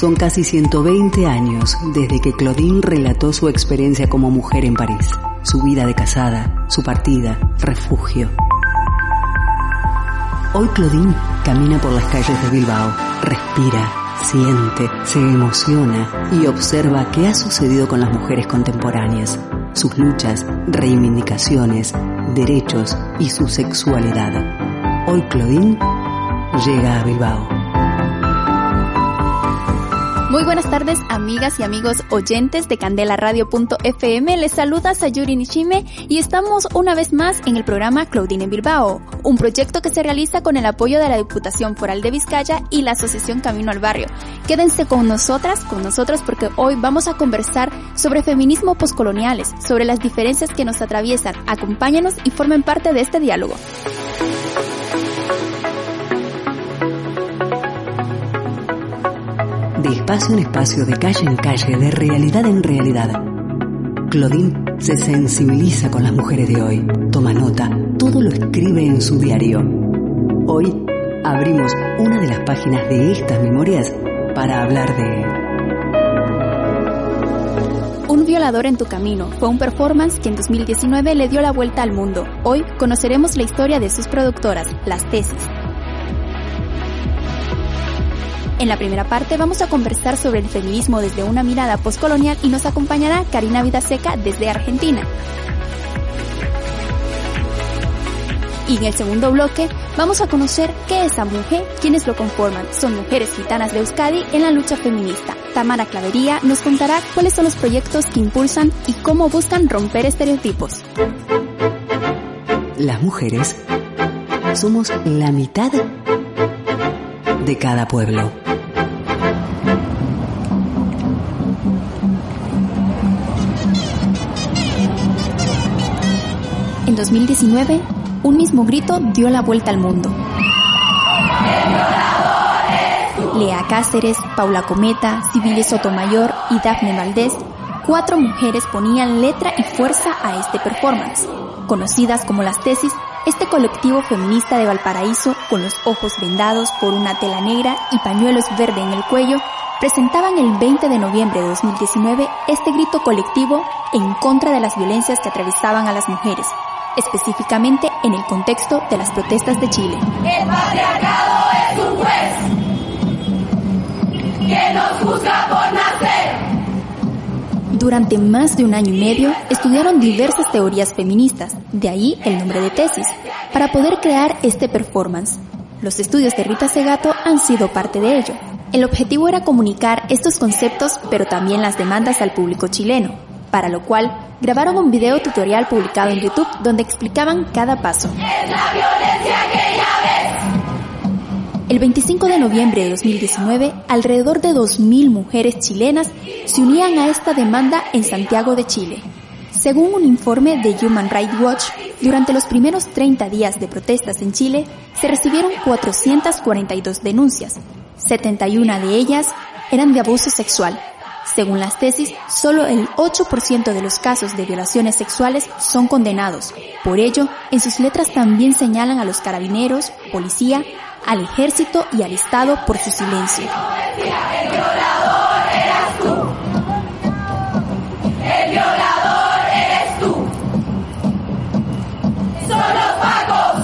Son casi 120 años desde que Claudine relató su experiencia como mujer en París, su vida de casada, su partida, refugio. Hoy Claudine camina por las calles de Bilbao, respira, siente, se emociona y observa qué ha sucedido con las mujeres contemporáneas, sus luchas, reivindicaciones, derechos y su sexualidad. Hoy Claudine llega a Bilbao. Muy buenas tardes, amigas y amigos oyentes de CandelaRadio.fm. Les saluda Sayuri Nishime y estamos una vez más en el programa Claudine en Bilbao, un proyecto que se realiza con el apoyo de la Diputación Foral de Vizcaya y la Asociación Camino al Barrio. Quédense con nosotras, con nosotros, porque hoy vamos a conversar sobre feminismo poscoloniales, sobre las diferencias que nos atraviesan. Acompáñanos y formen parte de este diálogo. De espacio en espacio, de calle en calle, de realidad en realidad, Claudine se sensibiliza con las mujeres de hoy, toma nota, todo lo escribe en su diario. Hoy abrimos una de las páginas de estas memorias para hablar de Un violador en tu camino. Fue un performance que en 2019 le dio la vuelta al mundo. Hoy conoceremos la historia de sus productoras, Las Tesis. En la primera parte vamos a conversar sobre el feminismo desde una mirada postcolonial y nos acompañará Karina Bidaseca desde Argentina. Y en el segundo bloque vamos a conocer qué es AMUGE, quienes lo conforman. Son mujeres gitanas de Euskadi en la lucha feminista. Tamara Clavería nos contará cuáles son los proyectos que impulsan y cómo buscan romper estereotipos. Las mujeres somos la mitad de cada pueblo. En 2019, un mismo grito dio la vuelta al mundo. Lea Cáceres, Paula Cometa, Civiles Sotomayor y Dafne Valdés, 4 mujeres ponían letra y fuerza a este performance. Conocidas como Las Tesis, este colectivo feminista de Valparaíso, con los ojos vendados por una tela negra y pañuelos verde en el cuello, presentaban el 20 de noviembre de 2019 este grito colectivo en contra de las violencias que atravesaban a las mujeres, específicamente en el contexto de las protestas de Chile. El patriarcado es un juez que nos juzga por nacer. Durante más de un año y medio estudiaron diversas teorías feministas, de ahí el nombre de Tesis, para poder crear este performance. Los estudios de Rita Segato han sido parte de ello. El objetivo era comunicar estos conceptos, pero también las demandas al público chileno, para lo cual grabaron un video tutorial publicado en YouTube donde explicaban cada paso. Es la violencia que ya ves. El 25 de noviembre de 2019, alrededor de 2.000 mujeres chilenas se unían a esta demanda en Santiago de Chile. Según un informe de Human Rights Watch, durante los primeros 30 días de protestas en Chile, se recibieron 442 denuncias. 71 de ellas eran de abuso sexual. Según Las Tesis, solo el 8% de los casos de violaciones sexuales son condenados. Por ello, en sus letras también señalan a los carabineros, policía, al ejército y al Estado por su silencio. El violador eras tú. El violador eres tú. Son los pacos,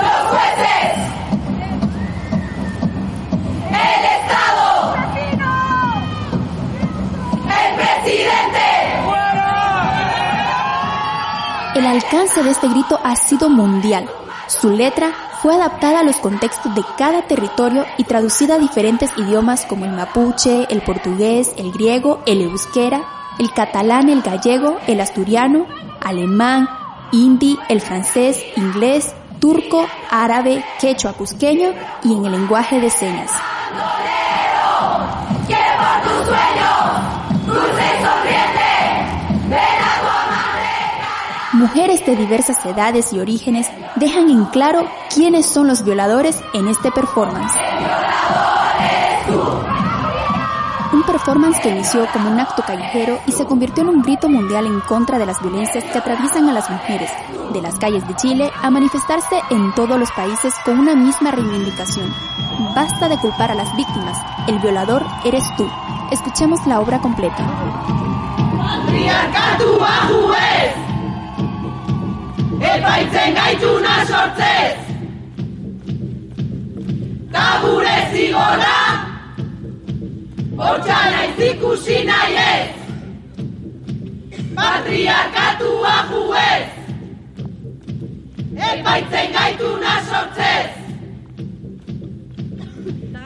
los jueces, el Estado, el presidente. El alcance de este grito ha sido mundial. Su letra fue adaptada a los contextos de cada territorio y traducida a diferentes idiomas como el mapuche, el portugués, el griego, el euskera, el catalán, el gallego, el asturiano, alemán, hindi, el francés, inglés, turco, árabe, quechua cusqueño y en el lenguaje de señas. Mujeres de diversas edades y orígenes dejan en claro quiénes son los violadores en este performance. El violador eres tú. un performance que inició como un acto callejero y se convirtió en un grito mundial en contra de las violencias que atraviesan a las mujeres, de las calles de Chile a manifestarse en todos los países con una misma reivindicación. Basta de culpar a las víctimas, el violador eres tú. Escuchemos la obra completa. Patriarkatu bajuez, epaitzen gaituna sortzez, tabure zigorra, bortxa naiz ikusi nahi ez. Patriarkatu bajuez, epaitzen gaituna sortzez,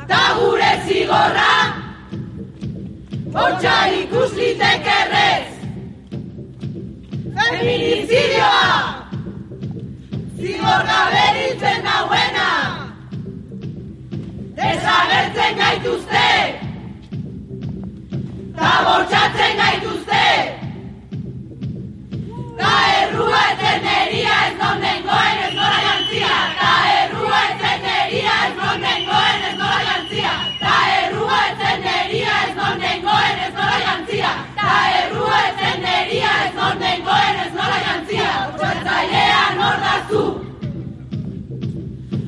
tabure zigorra, bortxa ikus litekerrez. Feminizidioa, zigorra beritzen nauena, desagertzen gaituzte, ta bortxatzen gaituzte, ta errua eteneria ez non nengoen ez nora jantzia, ta errua eteneria ez non nengoen ez nora jantzia, ta errua eteneria ez non nengoen ez nora jantzia, ta errua eteneria ez non nengoen ez nora jantzia. Bortxatzailea nor da zu,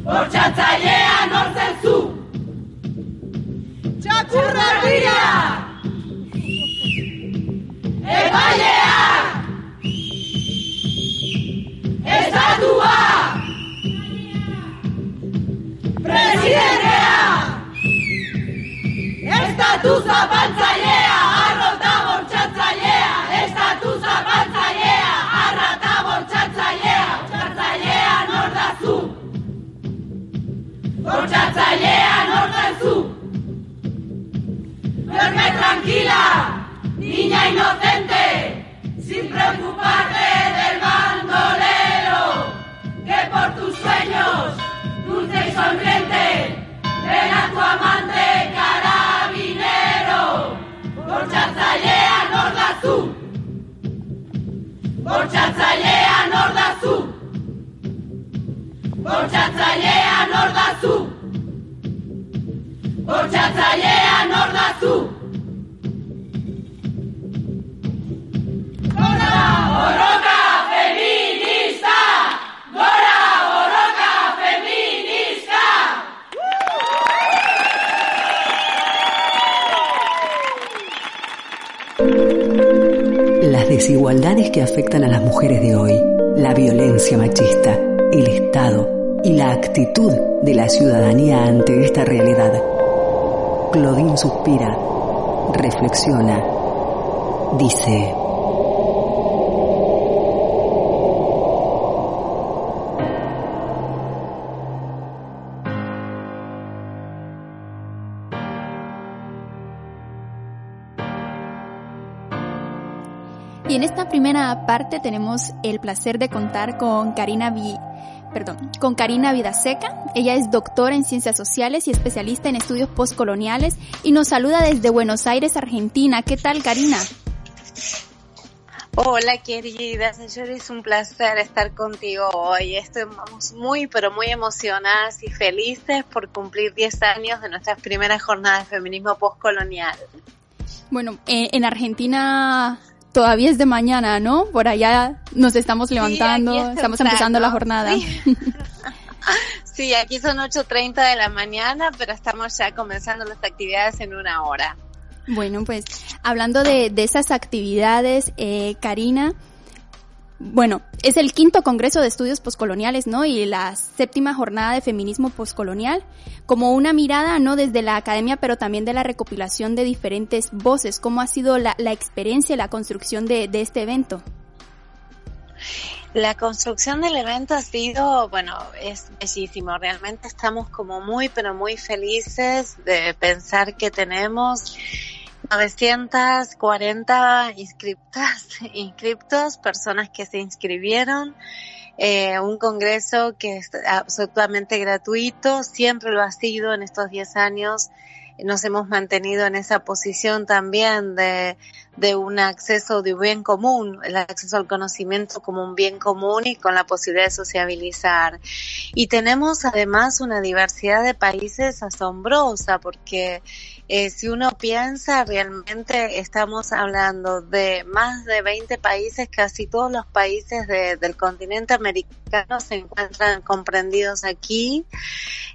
bortxatzailea nor zen zu, txakurraria, epailea, estatua, presidentea, estatu zapaltzailea, arrota bortxatzailea, estatu zapaltzailea, arrata bortxatzailea, bortxatzailea nor da zu, bortxatzailea nor da zu, duerme tranquila, niña inocente, sin preocuparte del bandolero, que por tus sueños, dulce y sonriente, verá tu amante carabinero. Bortxatzailea nor da zu, bortxatzailea nor da zu, bortxatzailea nor da zu, bortxatzailea nor da zu. ¡Gora, borroka feminista! ¡Gora, borroka feminista! Las desigualdades que afectan a las mujeres de hoy, la violencia machista, el Estado y la actitud de la ciudadanía ante esta realidad. Claudine suspira, reflexiona, dice... Y en esta primera parte tenemos el placer de contar con Karina Bidaseca. Ella es doctora en Ciencias Sociales y especialista en estudios postcoloniales y nos saluda desde Buenos Aires, Argentina. ¿Qué tal, Karina? Hola, querida Sayuri, es un placer estar contigo hoy. Estamos muy, pero muy emocionadas y felices por cumplir 10 años de nuestras primeras jornadas de feminismo postcolonial. Bueno, en Argentina... todavía es de mañana, ¿no? Por allá nos estamos levantando, sí, estamos empezando la jornada. Sí, sí, aquí son 8:30 de la mañana, pero estamos ya comenzando las actividades en una hora. Bueno, pues, hablando de esas actividades, Karina, bueno, es el 5º Congreso de Estudios Postcoloniales, ¿no? Y la 7ª Jornada de Feminismo Postcolonial, como una mirada, ¿no? Desde la academia, pero también de la recopilación de diferentes voces. ¿Cómo ha sido la experiencia y la construcción de este evento? La construcción del evento ha sido, bueno, es bellísimo. Realmente estamos como muy, pero muy felices de pensar que tenemos... 940 inscriptos, personas que se inscribieron, un congreso que es absolutamente gratuito, siempre lo ha sido en estos 10 años, nos hemos mantenido en esa posición también de un acceso de un bien común, el acceso al conocimiento como un bien común y con la posibilidad de sociabilizar. Y tenemos además una diversidad de países asombrosa porque Si uno piensa, realmente estamos hablando de más de 20 países, casi todos los países del continente americano se encuentran comprendidos aquí.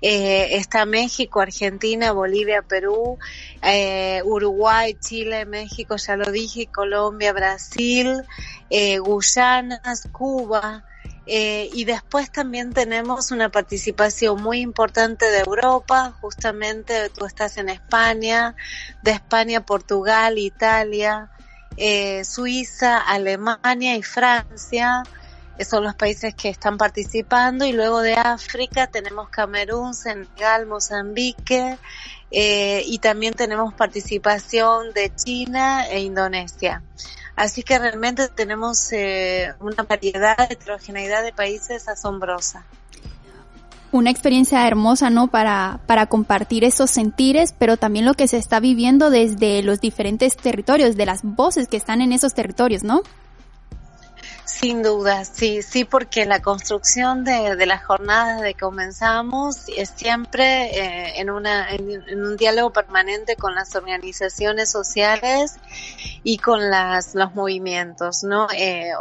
Está México, Argentina, Bolivia, Perú, Uruguay, Chile, México, ya lo dije, Colombia, Brasil, Guyana, Cuba. Y después también tenemos una participación muy importante de Europa, justamente tú estás en España, de España, Portugal, Italia, Suiza, Alemania y Francia, son los países que están participando, y luego de África tenemos Camerún, Senegal, Mozambique, y también tenemos participación de China e Indonesia. Así que realmente tenemos una variedad, heterogeneidad de países asombrosa. Una experiencia hermosa, ¿no? Para compartir esos sentires, pero también lo que se está viviendo desde los diferentes territorios, de las voces que están en esos territorios, ¿no? Sin duda, sí, porque la construcción de las jornadas de Comenzamos es siempre en un diálogo permanente con las organizaciones sociales y con los movimientos, ¿no?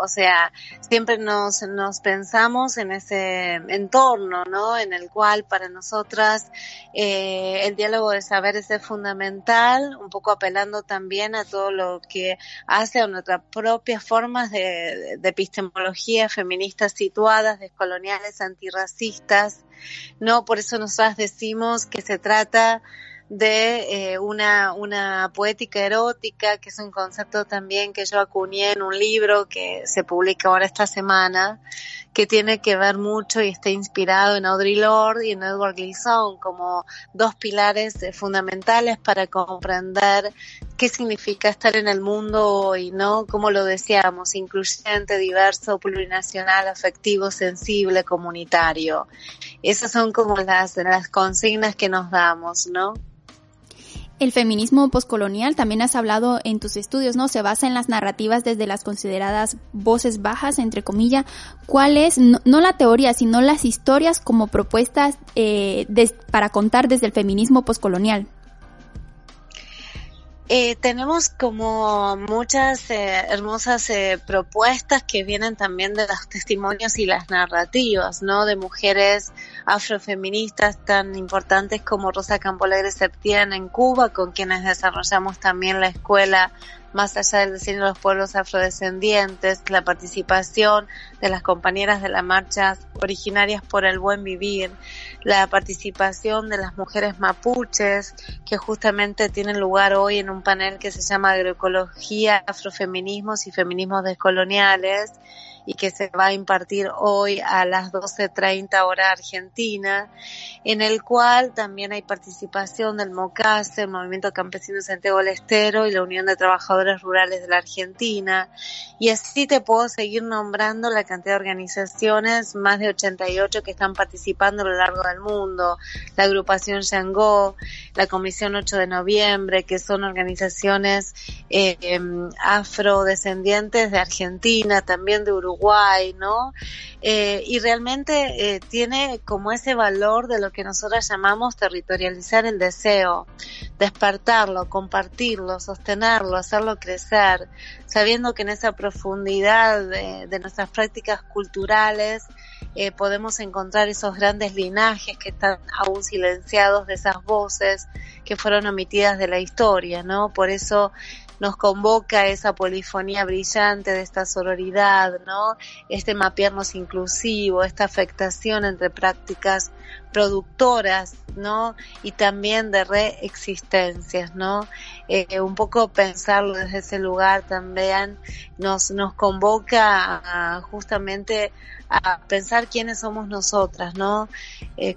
O sea, siempre nos pensamos en ese entorno, ¿no? En el cual para nosotras el diálogo de saberes es fundamental, un poco apelando también a todo lo que hace a nuestras propias formas de epistemologías feministas situadas, descoloniales, antirracistas, ¿no? Por eso nosotras decimos que se trata de una poética erótica, que es un concepto también que yo acuñé en un libro que se publica ahora esta semana, que tiene que ver mucho y está inspirado en Audre Lorde y en Edward Glissant como dos pilares fundamentales para comprender qué significa estar en el mundo hoy, ¿no? Como lo deseamos, incluyente, diverso, plurinacional, afectivo, sensible, comunitario. Esas son como las consignas que nos damos, ¿no? El feminismo poscolonial, también has hablado en tus estudios, ¿no? Se basa en las narrativas desde las consideradas voces bajas, entre comillas. ¿Cuál es, no la teoría, sino las historias como propuestas para contar desde el feminismo poscolonial? Tenemos como muchas hermosas propuestas que vienen también de los testimonios y las narrativas, ¿no? De mujeres afrofeministas tan importantes como Rosa Campolagre Septién en Cuba, con quienes desarrollamos también la escuela Más allá del diseño de los pueblos afrodescendientes, la participación de las compañeras de las marchas originarias por el buen vivir, la participación de las mujeres mapuches, que justamente tienen lugar hoy en un panel que se llama Agroecología, Afrofeminismos y Feminismos Descoloniales, y que se va a impartir hoy a las 12:30 hora argentina, en el cual también hay participación del MOCASE, el Movimiento Campesino de Santiago del Estero y la Unión de Trabajadores Rurales de la Argentina, y así te puedo seguir nombrando la cantidad de organizaciones, más de 88 que están participando a lo largo del mundo, la agrupación Xangó, la Comisión 8 de Noviembre, que son organizaciones afrodescendientes de Argentina, también de Uruguay, ¿no? Y realmente tiene como ese valor de lo que nosotras llamamos territorializar el deseo, despertarlo, compartirlo, sostenerlo, hacerlo crecer, sabiendo que en esa profundidad de nuestras prácticas culturales podemos encontrar esos grandes linajes que están aún silenciados, de esas voces que fueron omitidas de la historia, ¿no? Por eso nos convoca esa polifonía brillante de esta sororidad, ¿no? Este mapearnos inclusivo, esta afectación entre prácticas productoras, ¿no? Y también de reexistencias, ¿no? Un poco pensarlo desde ese lugar también nos convoca justamente a pensar quiénes somos nosotras, ¿no?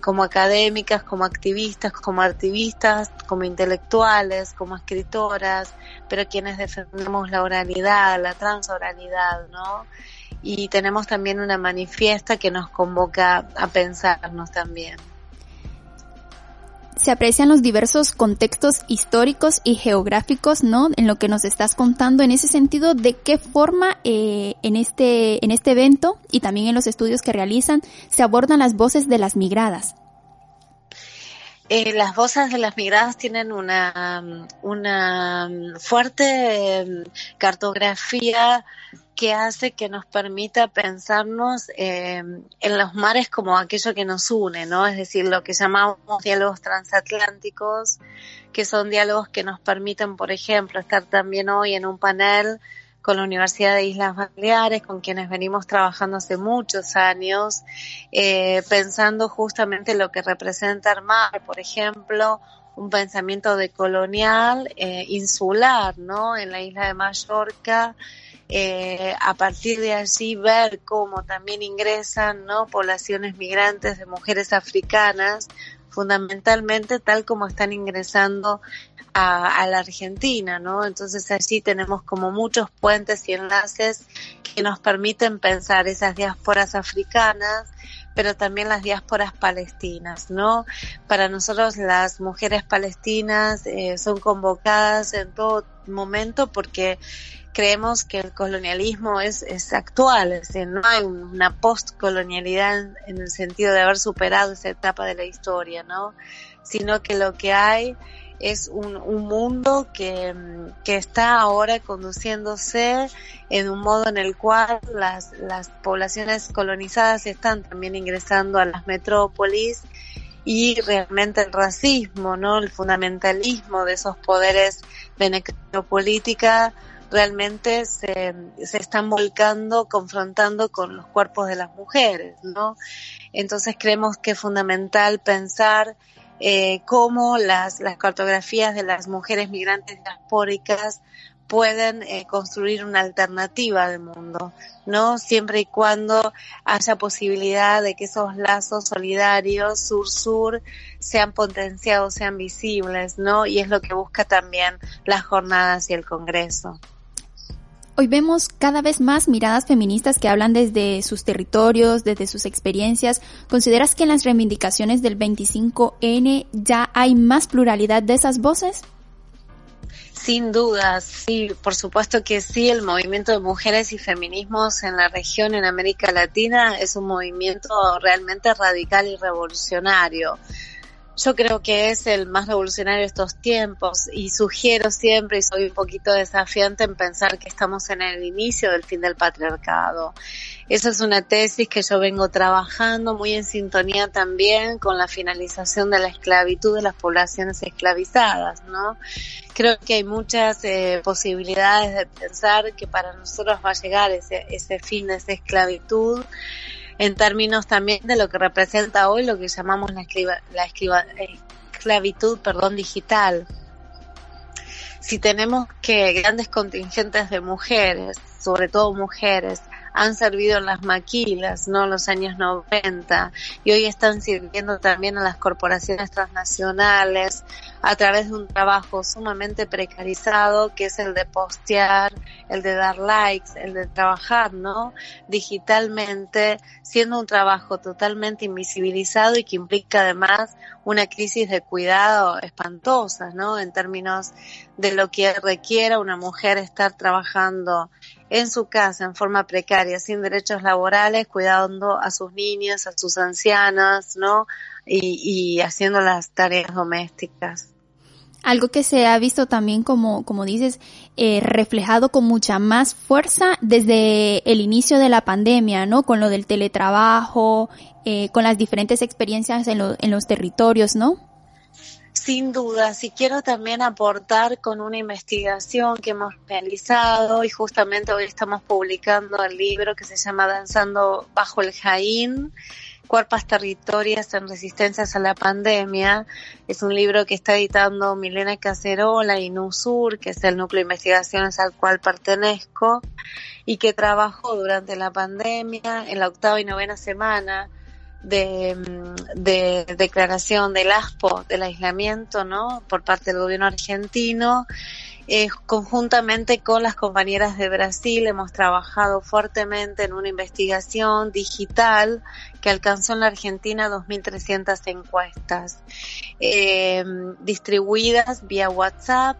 Como académicas, como activistas, como artivistas, como intelectuales, como escritoras, pero quienes defendemos la oralidad, la transoralidad, ¿no? Y tenemos también una manifiesta que nos convoca a pensarnos también. Se aprecian los diversos contextos históricos y geográficos, ¿no? En lo que nos estás contando, en ese sentido, ¿de qué forma en este evento y también en los estudios que realizan se abordan las voces de las migradas? Las voces de las migradas tienen una fuerte cartografía que hace que nos permita pensarnos en los mares como aquello que nos une, ¿no? Es decir, lo que llamamos diálogos transatlánticos, que son diálogos que nos permiten, por ejemplo, estar también hoy en un panel con la Universidad de Islas Baleares, con quienes venimos trabajando hace muchos años, pensando justamente lo que representa armar, por ejemplo, un pensamiento decolonial insular, ¿no? En la isla de Mallorca, a partir de allí ver cómo también ingresan, ¿no?, poblaciones migrantes de mujeres africanas, fundamentalmente tal como están ingresando a la Argentina, ¿no? Entonces allí tenemos como muchos puentes y enlaces que nos permiten pensar esas diásporas africanas, pero también las diásporas palestinas, ¿no? Para nosotros las mujeres palestinas son convocadas en todo momento porque creemos que el colonialismo es actual, es decir, no hay una postcolonialidad en el sentido de haber superado esa etapa de la historia, ¿no? Sino que lo que hay es un mundo que está ahora conduciéndose en un modo en el cual las poblaciones colonizadas están también ingresando a las metrópolis y realmente el racismo, ¿no?, el fundamentalismo de esos poderes de necropolítica realmente se están volcando, confrontando con los cuerpos de las mujeres, ¿no? Entonces creemos que es fundamental pensar cómo las cartografías de las mujeres migrantes diaspóricas pueden construir una alternativa de mundo, ¿no? Siempre y cuando haya posibilidad de que esos lazos solidarios sur-sur sean potenciados, sean visibles, ¿no? Y es lo que busca también las jornadas y el Congreso. Hoy vemos cada vez más miradas feministas que hablan desde sus territorios, desde sus experiencias. ¿Consideras que en las reivindicaciones del 25N ya hay más pluralidad de esas voces? Sin duda, sí, por supuesto que sí. El movimiento de mujeres y feminismos en la región, en América Latina, es un movimiento realmente radical y revolucionario. Yo creo que es el más revolucionario de estos tiempos y sugiero siempre, y soy un poquito desafiante en pensar que estamos en el inicio del fin del patriarcado. Esa es una tesis que yo vengo trabajando muy en sintonía también con la finalización de la esclavitud de las poblaciones esclavizadas, ¿no? Creo que hay muchas posibilidades de pensar que para nosotros va a llegar ese fin de esa esclavitud, en términos también de lo que representa hoy lo que llamamos la esclavitud digital. Si tenemos que grandes contingentes de mujeres, sobre todo mujeres, han servido en las maquilas, ¿no?, los años 90, y hoy están sirviendo también a las corporaciones transnacionales a través de un trabajo sumamente precarizado que es el de postear, el de dar likes, el de trabajar, ¿no?, digitalmente, siendo un trabajo totalmente invisibilizado y que implica además una crisis de cuidado espantosa, ¿no?, en términos de lo que requiera una mujer estar trabajando en su casa en forma precaria, sin derechos laborales, cuidando a sus niñas, a sus ancianas, ¿no?, y haciendo las tareas domésticas. Algo que se ha visto también, como dices, reflejado con mucha más fuerza desde el inicio de la pandemia, ¿no?, con lo del teletrabajo, con las diferentes experiencias en los territorios, ¿no? Sin duda, sí, quiero también aportar con una investigación que hemos realizado y justamente hoy estamos publicando el libro que se llama Danzando bajo el Jaín, Cuerpas Territorias en Resistencias a la Pandemia. Es un libro que está editando Milena Cacerola y Nusur, que es el núcleo de investigaciones al cual pertenezco y que trabajó durante la pandemia en la 8ª y 9ª semana de declaración del ASPO, del aislamiento, ¿no?, por parte del gobierno argentino. Conjuntamente con las compañeras de Brasil hemos trabajado fuertemente en una investigación digital que alcanzó en la Argentina 2.300 encuestas distribuidas vía WhatsApp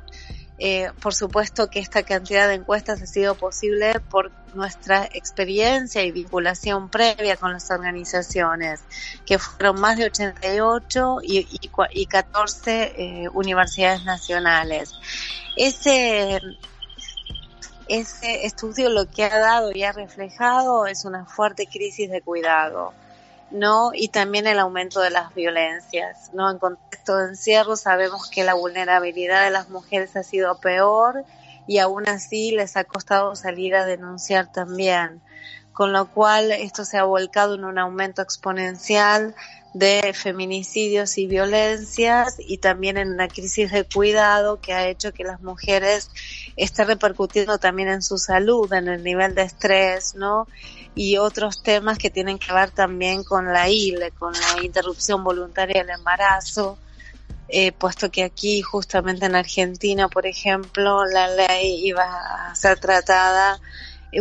Por supuesto que esta cantidad de encuestas ha sido posible por nuestra experiencia y vinculación previa con las organizaciones, que fueron más de 88 y 14 universidades nacionales. Ese estudio lo que ha dado y ha reflejado es una fuerte crisis de cuidado, ¿no? Y también el aumento de las violencias, ¿no? En contexto de encierro sabemos que la vulnerabilidad de las mujeres ha sido peor y aún así les ha costado salir a denunciar también, con lo cual esto se ha volcado en un aumento exponencial de feminicidios y violencias, y también en una crisis de cuidado que ha hecho que las mujeres esté repercutiendo también en su salud, en el nivel de estrés, ¿no? Y otros temas que tienen que ver también con la ILE, con la interrupción voluntaria del embarazo, puesto que aquí, justamente en Argentina, por ejemplo, la ley iba a ser tratada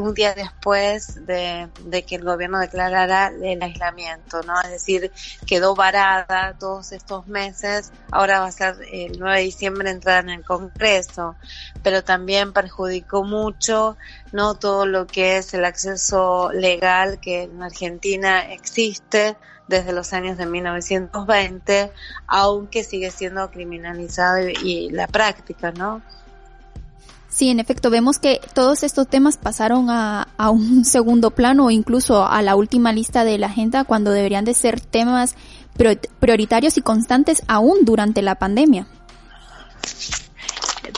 un día después de que el gobierno declarara el aislamiento, ¿no? Es decir, quedó varada todos estos meses, ahora va a ser el 9 de diciembre entrada en el Congreso, pero también perjudicó mucho, ¿no? Todo lo que es el acceso legal que en Argentina existe desde los años de 1920, aunque sigue siendo criminalizado y la práctica, ¿no? Sí, en efecto, vemos que todos estos temas pasaron a un segundo plano o incluso a la última lista de la agenda cuando deberían de ser temas prioritarios y constantes aún durante la pandemia.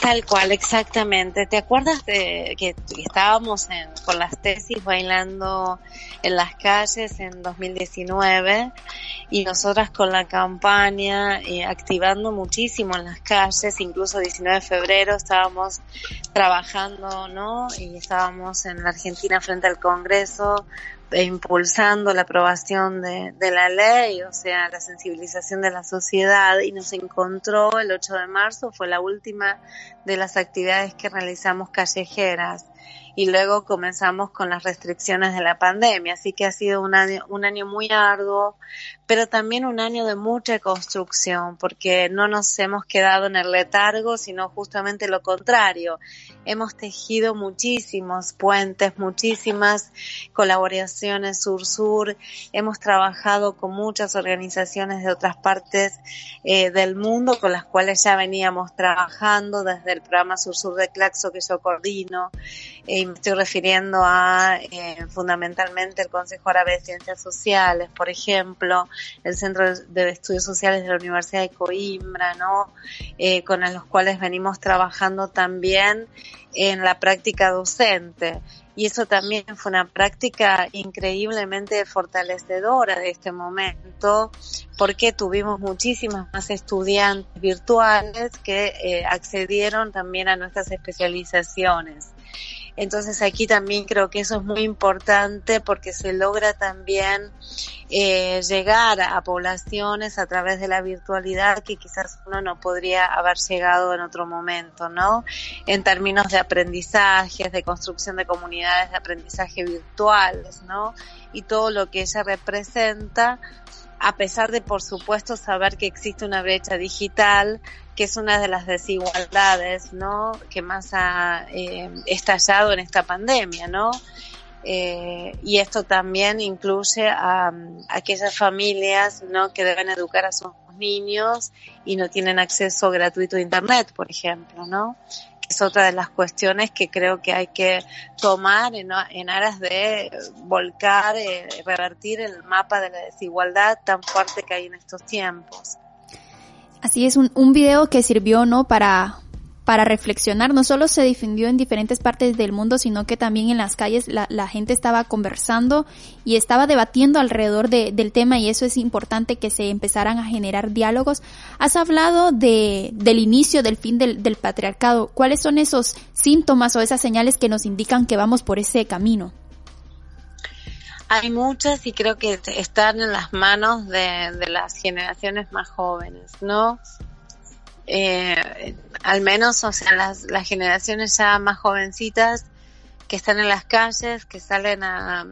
Tal cual, exactamente. ¿Te acuerdas de que estábamos con las tesis bailando en las calles en 2019 y nosotras con la campaña activando muchísimo en las calles? Incluso 19 de febrero estábamos trabajando, ¿no? Y estábamos en la Argentina frente al Congreso impulsando la aprobación de la ley, o sea, la sensibilización de la sociedad, y nos encontró el 8 de marzo, fue la última de las actividades que realizamos callejeras, y luego comenzamos con las restricciones de la pandemia, así que ha sido un año muy arduo, pero también un año de mucha construcción, porque no nos hemos quedado en el letargo, sino justamente lo contrario. Hemos tejido muchísimos puentes, muchísimas colaboraciones sur-sur, hemos trabajado con muchas organizaciones de otras partes del mundo, con las cuales ya veníamos trabajando desde el programa Sur-Sur de Claxo que yo coordino, y me estoy refiriendo a fundamentalmente el Consejo Árabe de Ciencias Sociales, por ejemplo, el Centro de Estudios Sociales de la Universidad de Coimbra, ¿no? Con los cuales venimos trabajando también en la práctica docente. Y eso también fue una práctica increíblemente fortalecedora de este momento, porque tuvimos muchísimas más estudiantes virtuales que accedieron también a nuestras especializaciones. Entonces aquí también creo que eso es muy importante, porque se logra también llegar a poblaciones a través de la virtualidad que quizás uno no podría haber llegado en otro momento, ¿no? En términos de aprendizajes, de construcción de comunidades de aprendizaje virtuales, ¿no? Y todo lo que ella representa, a pesar de, por supuesto, saber que existe una brecha digital, que es una de las desigualdades, ¿no?, que más ha estallado en esta pandemia, ¿no? Y esto también incluye a aquellas familias, ¿no?, que deben educar a sus niños y no tienen acceso gratuito a internet, por ejemplo, ¿no? Que es otra de las cuestiones que creo que hay que tomar en aras de volcar, revertir el mapa de la desigualdad tan fuerte que hay en estos tiempos. Así es, un video que sirvió, ¿no?, para reflexionar. No solo se difundió en diferentes partes del mundo, sino que también en las calles la gente estaba conversando y estaba debatiendo alrededor del tema, y eso es importante, que se empezaran a generar diálogos. Has hablado del inicio, del fin del patriarcado. ¿Cuáles son esos síntomas o esas señales que nos indican que vamos por ese camino? Hay muchas, y creo que están en las manos de las generaciones más jóvenes, ¿no? Al menos, o sea, las generaciones ya más jovencitas que están en las calles, que salen a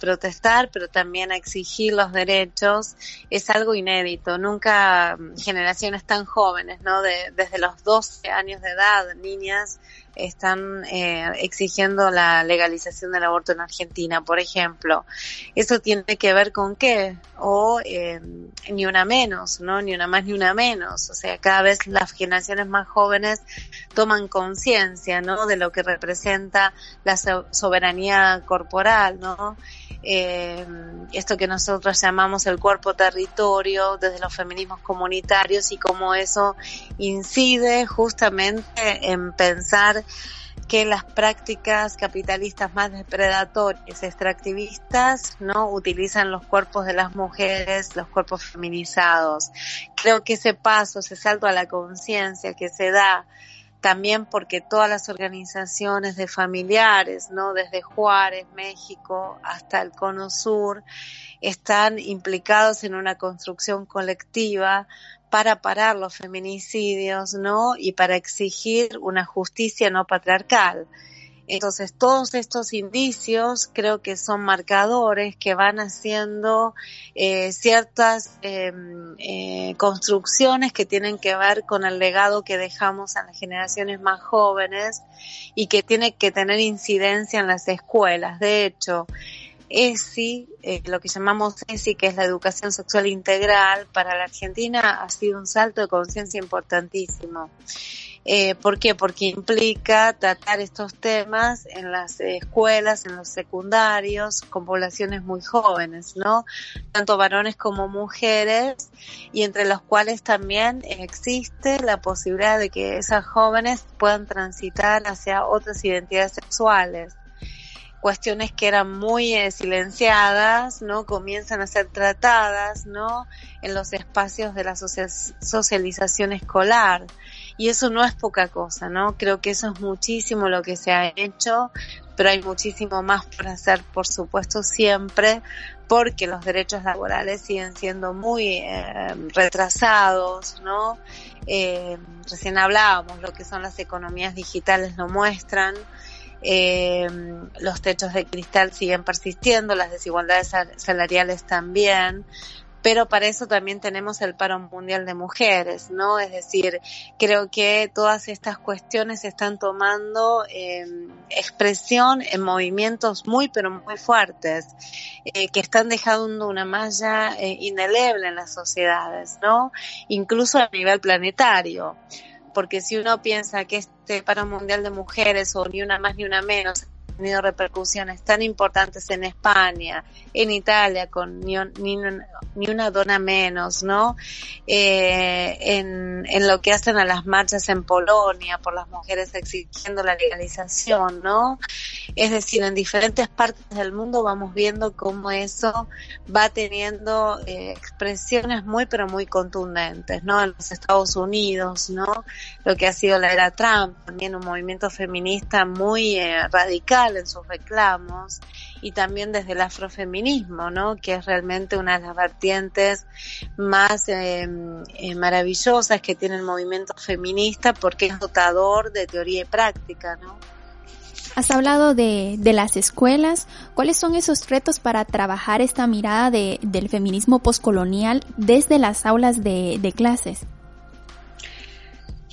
protestar, pero también a exigir los derechos, es algo inédito. Nunca generaciones tan jóvenes, ¿no? Desde los 12 años de edad, niñas están exigiendo la legalización del aborto en Argentina, por ejemplo. ¿Eso tiene que ver con qué? O ni una menos, ¿no? Ni una más ni una menos. O sea, cada vez las generaciones más jóvenes toman conciencia, ¿no? De lo que representa la soberanía corporal, ¿no? Esto que nosotros llamamos el cuerpo-territorio desde los feminismos comunitarios, y cómo eso incide justamente en pensar que las prácticas capitalistas más depredatorias, extractivistas, ¿no? Utilizan los cuerpos de las mujeres, los cuerpos feminizados. Creo que ese paso, ese salto a la conciencia que se da, también porque todas las organizaciones de familiares, ¿no? Desde Juárez, México, hasta el Cono Sur, están implicados en una construcción colectiva para parar los feminicidios, ¿no? Y para exigir una justicia no patriarcal. Entonces, todos estos indicios creo que son marcadores que van haciendo ciertas construcciones que tienen que ver con el legado que dejamos a las generaciones más jóvenes y que tiene que tener incidencia en las escuelas. De hecho, ESI, lo que llamamos ESI, que es la educación sexual integral, para la Argentina ha sido un salto de conciencia importantísimo. ¿Por qué? Porque implica tratar estos temas en las escuelas, en los secundarios, con poblaciones muy jóvenes, ¿no? Tanto varones como mujeres, y entre los cuales también existe la posibilidad de que esas jóvenes puedan transitar hacia otras identidades sexuales. Cuestiones que eran muy silenciadas, ¿no? Comienzan a ser tratadas, ¿no? En los espacios de la socialización escolar. Y eso no es poca cosa, ¿no? Creo que eso es muchísimo lo que se ha hecho, pero hay muchísimo más por hacer, por supuesto, siempre, porque los derechos laborales siguen siendo muy retrasados, ¿no? Recién hablábamos, lo que son las economías digitales lo muestran. Los techos de cristal siguen persistiendo, las desigualdades salariales también, pero para eso también tenemos el paro mundial de mujeres, ¿no? Es decir, creo que todas estas cuestiones están tomando expresión en movimientos muy, pero muy fuertes, que están dejando una malla indeleble en las sociedades, ¿no? Incluso a nivel planetario. Porque si uno piensa que este paro mundial de mujeres, o ni una más ni una menos, ha tenido repercusiones tan importantes en España, en Italia, con ni una dona menos, ¿no? En lo que hacen a las marchas en Polonia por las mujeres exigiendo la legalización, ¿no? Es decir, en diferentes partes del mundo vamos viendo cómo eso va teniendo expresiones muy, pero muy contundentes, ¿no? En los Estados Unidos, ¿no? Lo que ha sido la era Trump, también un movimiento feminista muy radical en sus reclamos, y también desde el afrofeminismo, ¿no? Que es realmente una de las vertientes más maravillosas que tiene el movimiento feminista, porque es dotador de teoría y práctica, ¿no? Has hablado de las escuelas. ¿Cuáles son esos retos para trabajar esta mirada del feminismo poscolonial desde las aulas de clases?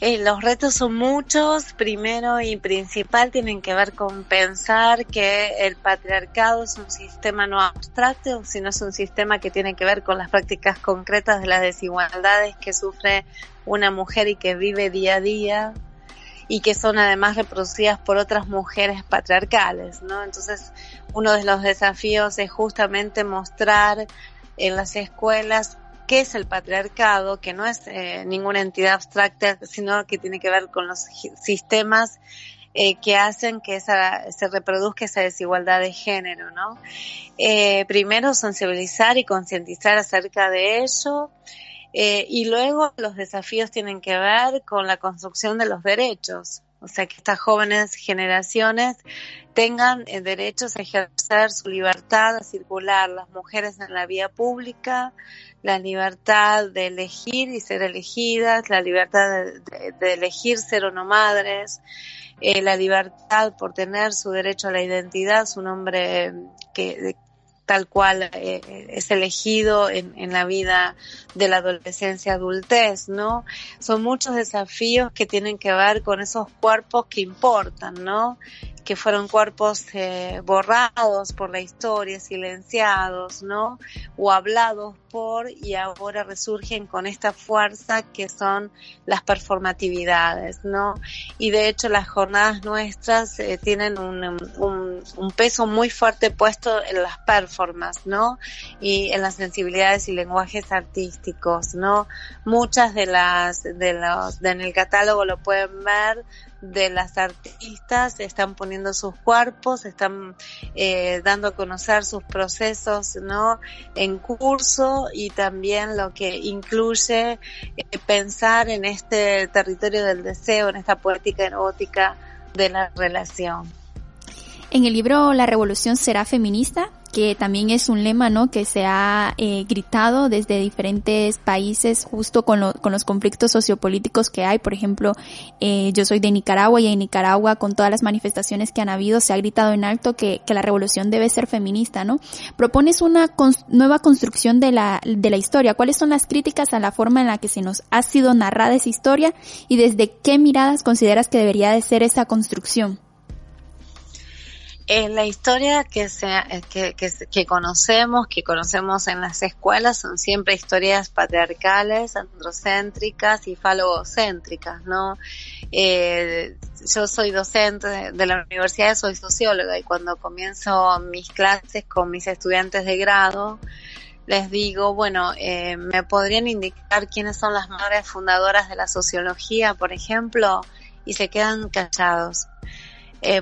Los retos son muchos. Primero y principal tienen que ver con pensar que el patriarcado es un sistema no abstracto, sino es un sistema que tiene que ver con las prácticas concretas de las desigualdades que sufre una mujer y que vive día a día, y que son además reproducidas por otras mujeres patriarcales, ¿no? Entonces, uno de los desafíos es justamente mostrar en las escuelas qué es el patriarcado, que no es ninguna entidad abstracta, sino que tiene que ver con los sistemas que hacen que se reproduzca esa desigualdad de género, ¿no? Primero, sensibilizar y concientizar acerca de ello. Y luego los desafíos tienen que ver con la construcción de los derechos. O sea, que estas jóvenes generaciones tengan derechos a ejercer su libertad, a circular las mujeres en la vía pública, la libertad de elegir y ser elegidas, la libertad de elegir ser o no madres, la libertad por tener su derecho a la identidad, su nombre que tal cual es elegido en la vida de la adolescencia, adultez, ¿no? Son muchos desafíos que tienen que ver con esos cuerpos que importan, ¿no? Que fueron cuerpos borrados por la historia, silenciados, ¿no? O hablados por, y ahora resurgen con esta fuerza que son las performatividades, ¿no? Y de hecho las jornadas nuestras tienen un peso muy fuerte puesto en las performances, ¿no? Y en las sensibilidades y lenguajes artísticos, ¿no? Muchas en el catálogo lo pueden ver, de las artistas están poniendo sus cuerpos, están dando a conocer sus procesos, ¿no? En curso, y también lo que incluye pensar en este territorio del deseo, en esta poética erótica de la relación. En el libro La Revolución Será Feminista, que también es un lema, ¿no?, que se ha gritado desde diferentes países justo con los conflictos sociopolíticos que hay. Por ejemplo, yo soy de Nicaragua, y en Nicaragua, con todas las manifestaciones que han habido, se ha gritado en alto que la revolución debe ser feminista, ¿no? Propones una nueva construcción de la historia. ¿Cuáles son las críticas a la forma en la que se nos ha sido narrada esa historia, y desde qué miradas consideras que debería de ser esa construcción? La historia que conocemos, en las escuelas, son siempre historias patriarcales, androcéntricas y falogocéntricas, ¿no? Yo soy docente de la universidad, soy socióloga, y cuando comienzo mis clases con mis estudiantes de grado, les digo, bueno, ¿me podrían indicar quiénes son las madres fundadoras de la sociología, por ejemplo? Y se quedan callados.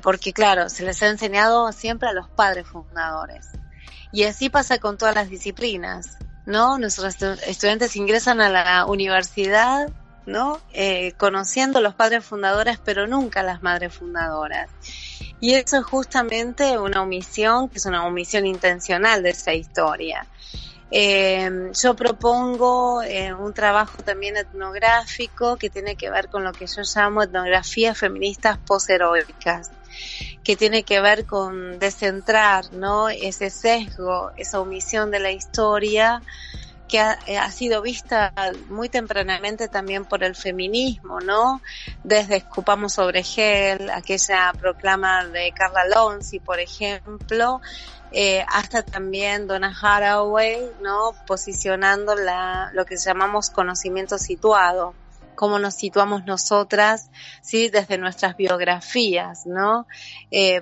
Porque claro, se les ha enseñado siempre a los padres fundadores. Y así pasa con todas las disciplinas, ¿no? Nuestros estudiantes ingresan a la universidad, ¿no?, conociendo los padres fundadores, pero nunca las madres fundadoras. Y eso es justamente una omisión, que es una omisión intencional de esa historia. Yo propongo un trabajo también etnográfico que tiene que ver con lo que yo llamo etnografías feministas posheroicas, que tiene que ver con descentrar, ¿no?, ese sesgo, esa omisión de la historia que ha sido vista muy tempranamente también por el feminismo, ¿no? Desde Escupamos sobre Gel, aquella proclama de Carla Lonzi, por ejemplo, hasta también Donna Haraway, ¿no?, posicionando lo que llamamos conocimiento situado, cómo nos situamos nosotras, ¿sí?, desde nuestras biografías, ¿no?,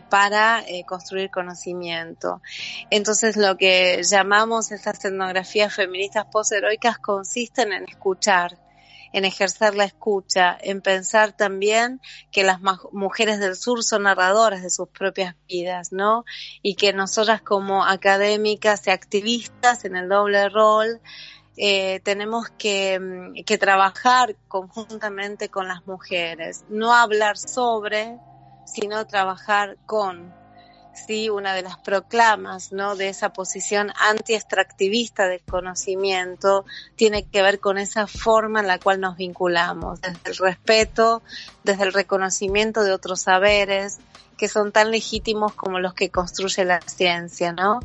para construir conocimiento. Entonces, lo que llamamos estas etnografías feministas posheroicas consisten en escuchar, en ejercer la escucha, en pensar también que las mujeres del sur son narradoras de sus propias vidas, ¿no? Y que nosotras, como académicas y activistas en el doble rol, tenemos que trabajar conjuntamente con las mujeres, no hablar sobre, sino trabajar con. Sí, una de las proclamas, ¿no?, de esa posición anti-extractivista del conocimiento tiene que ver con esa forma en la cual nos vinculamos, desde el respeto, desde el reconocimiento de otros saberes que son tan legítimos como los que construye la ciencia, ¿no?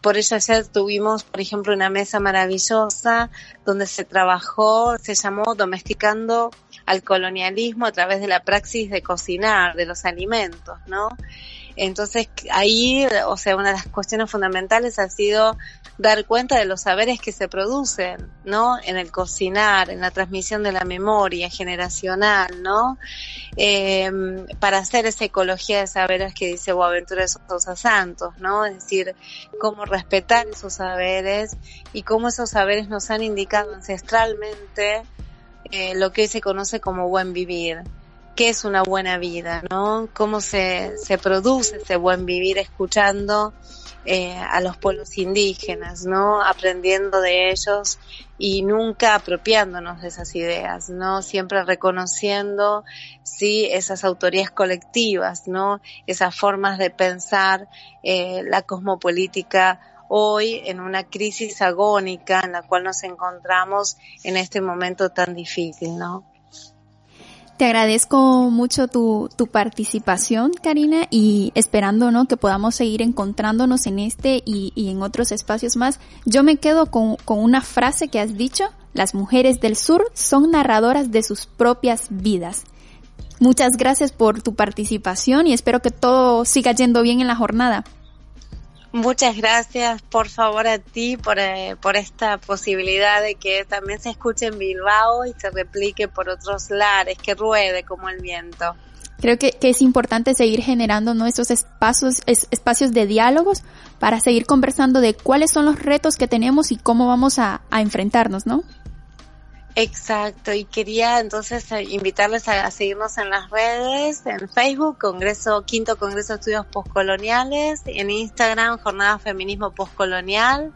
Por ello ayer tuvimos, por ejemplo, una mesa maravillosa donde se trabajó, se llamó Domesticando al Colonialismo a través de la praxis de cocinar, de los alimentos, ¿no? Entonces ahí, o sea, una de las cuestiones fundamentales ha sido dar cuenta de los saberes que se producen, ¿no?, en el cocinar, en la transmisión de la memoria generacional, ¿no?, para hacer esa ecología de saberes que dice Boaventura de Sousa Santos, ¿no? Es decir, cómo respetar esos saberes y cómo esos saberes nos han indicado ancestralmente lo que hoy se conoce como buen vivir. ¿Qué es una buena vida, no? ¿Cómo se produce ese buen vivir? Escuchando a los pueblos indígenas, ¿no? Aprendiendo de ellos y nunca apropiándonos de esas ideas, ¿no? Siempre reconociendo, sí, esas autorías colectivas, ¿no? Esas formas de pensar la cosmopolítica hoy en una crisis agónica en la cual nos encontramos en este momento tan difícil, ¿no? Te agradezco mucho tu participación, Karina, y esperando, ¿no?, que podamos seguir encontrándonos en este y en otros espacios más. Yo me quedo con una frase que has dicho: las mujeres del sur son narradoras de sus propias vidas. Muchas gracias por tu participación y espero que todo siga yendo bien en la jornada. Muchas gracias, por favor, a ti por esta posibilidad de que también se escuche en Bilbao y se replique por otros lares, que ruede como el viento. Creo que es importante seguir generando nuestros espacios de diálogos para seguir conversando de cuáles son los retos que tenemos y cómo vamos a enfrentarnos, ¿no? Exacto, y quería entonces invitarles a seguirnos en las redes, en Facebook, Quinto Congreso de Estudios Postcoloniales, en Instagram, Jornada Feminismo Postcolonial,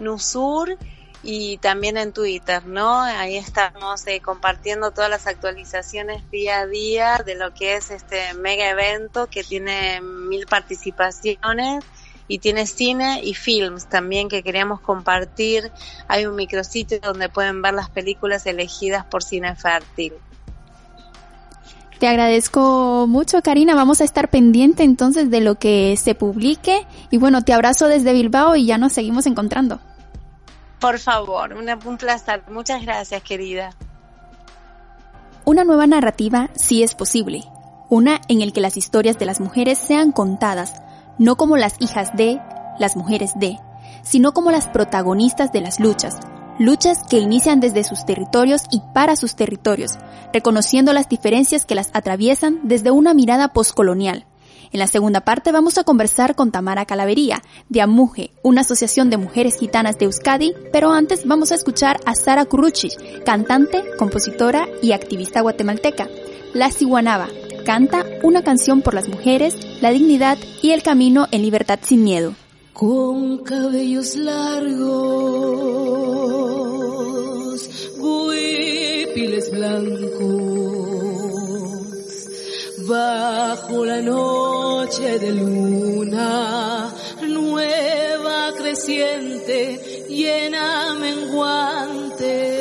Nusur, y también en Twitter, ¿no? Ahí estamos compartiendo todas las actualizaciones día a día de lo que es este mega evento que tiene 1,000 participaciones. Y tiene cine y films también que queríamos compartir. Hay un micrositio donde pueden ver las películas elegidas por Cine Fértil. Te agradezco mucho, Karina. Vamos a estar pendiente entonces de lo que se publique. Y bueno, te abrazo desde Bilbao y ya nos seguimos encontrando. Por favor, un placer. Muchas gracias, querida. Una nueva narrativa sí es posible. Una en el que las historias de las mujeres sean contadas, no como las hijas de, las mujeres de, sino como las protagonistas de las luchas que inician desde sus territorios y para sus territorios, reconociendo las diferencias que las atraviesan desde una mirada poscolonial. En la segunda parte vamos a conversar con Tamara Clavería, de AMUGE, una asociación de mujeres gitanas de Euskadi, pero antes vamos a escuchar a Sara Kuruchich, cantante, compositora y activista guatemalteca. La Ciguanaba canta una canción por las mujeres, la dignidad y el camino en libertad sin miedo. Con cabellos largos, huipiles blancos, bajo la noche de luna nueva creciente, llena menguante.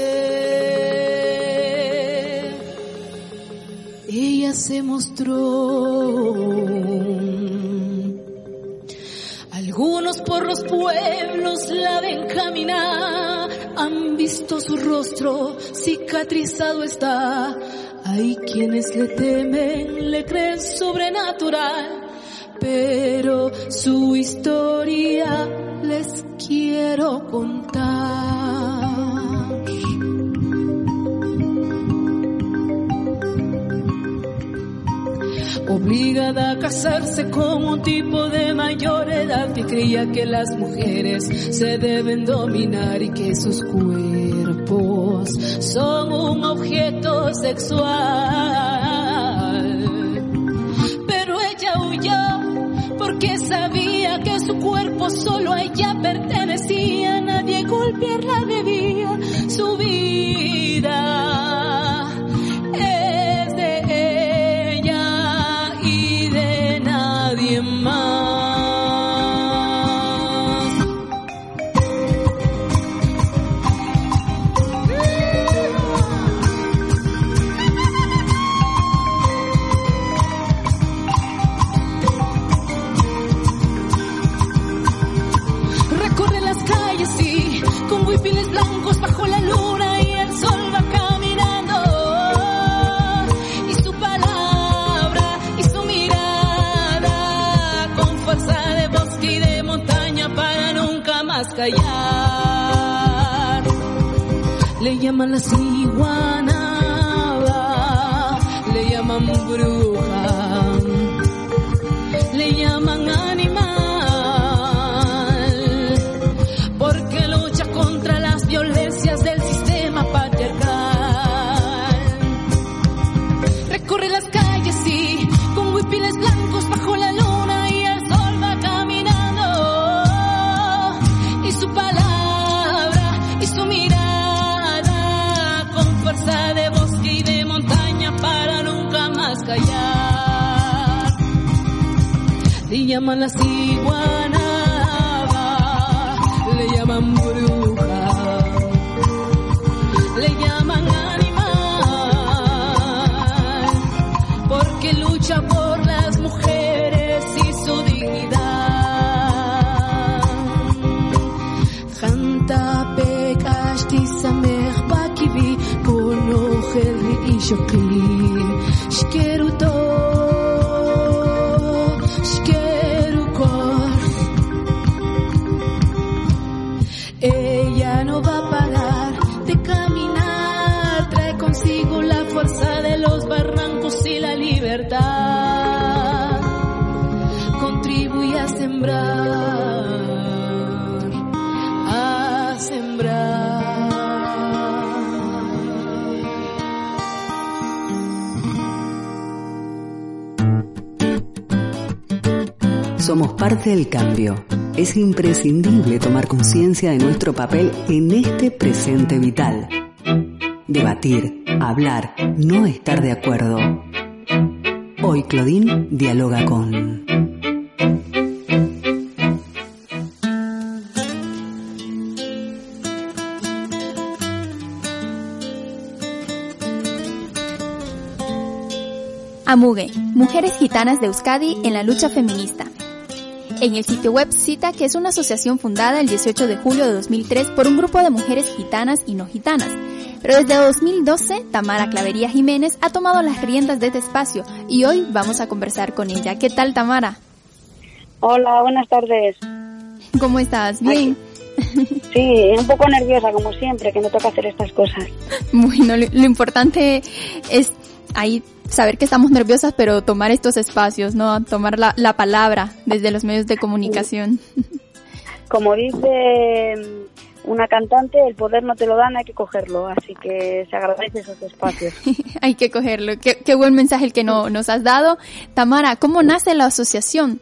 Ella se mostró, algunos por los pueblos la ven caminar, han visto su rostro, cicatrizado está. Hay quienes le temen, le creen sobrenatural, pero su historia les quiero contar. Obligada a casarse con un tipo de mayor edad que creía que las mujeres se deben dominar y que sus cuerpos son un objeto sexual. Pero ella huyó porque sabía que su cuerpo solo a ella pertenecía, nadie golpearla debía, su vida. Callar. Le llaman la ciguanaba, le llaman bruja, le llaman animal, porque lucha contra las violencias del sistema patriarcal. Recorre las calles y con huipiles blancos bajo la luna y el sol va caminando. fuerza de bosque y de montaña para nunca más callar. Le llaman la ciguanaba, le llaman bruja, le llaman animal, porque lucha por las mujeres y su dignidad. Canta, pecash, tisamech, bakivi, konoheri y shokli, shkeruto, shkerukor. Ella no va a parar de caminar, trae consigo la fuerza de los barrancos y la libertad, contribuye a sembrar, a sembrar. Somos parte del cambio. Es imprescindible tomar conciencia de nuestro papel en este presente vital. Debatir, hablar, no estar de acuerdo. Hoy Claudine dialoga con... AMUGE, Mujeres Gitanas de Euskadi en la lucha feminista. En el sitio web cita que es una asociación fundada el 18 de julio de 2003 por un grupo de mujeres gitanas y no gitanas. Pero desde 2012, Tamara Clavería Jiménez ha tomado las riendas de este espacio y hoy vamos a conversar con ella. ¿Qué tal, Tamara? Hola, buenas tardes. ¿Cómo estás? ¿Bien? Ay, sí, un poco nerviosa como siempre, que me toca hacer estas cosas. Bueno, lo importante es ahí saber que estamos nerviosas, pero tomar estos espacios, ¿no? Tomar la palabra desde los medios de comunicación. Como dice una cantante, el poder no te lo dan, hay que cogerlo. Así que se agradece esos espacios. Hay que cogerlo. Qué buen mensaje el que nos has dado. Tamara, ¿cómo nace la asociación?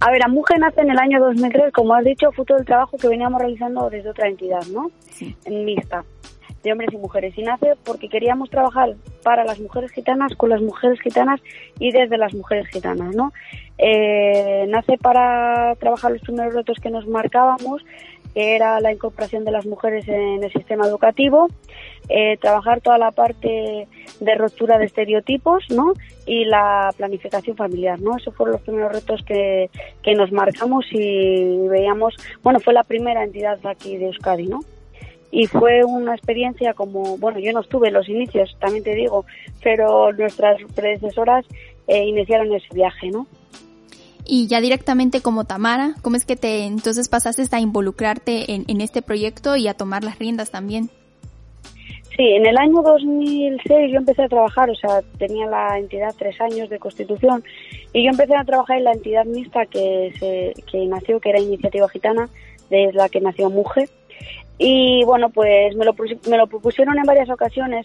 A ver, AMUGE nace en el año 2003, como has dicho, fruto del trabajo que veníamos realizando desde otra entidad, ¿no? Sí. En mixta, de hombres y mujeres, y nace porque queríamos trabajar para las mujeres gitanas, con las mujeres gitanas y desde las mujeres gitanas, ¿no? Nace para trabajar los primeros retos que nos marcábamos, que era la incorporación de las mujeres en el sistema educativo, trabajar toda la parte de ruptura de estereotipos, ¿no? Y la planificación familiar, ¿no? Esos fueron los primeros retos que nos marcamos y veíamos, bueno, fue la primera entidad aquí de Euskadi, ¿no? Y fue una experiencia como, bueno, yo no estuve en los inicios, también te digo, pero nuestras predecesoras iniciaron ese viaje, ¿no? Y ya directamente como Tamara, ¿cómo es que te entonces pasaste a involucrarte en este proyecto y a tomar las riendas también? Sí, en el año 2006 yo empecé a trabajar, o sea, tenía la entidad 3 años de constitución y yo empecé a trabajar en la entidad mixta que nació, que era Iniciativa Gitana, de la que nació AMUGE. Y bueno, pues me lo propusieron en varias ocasiones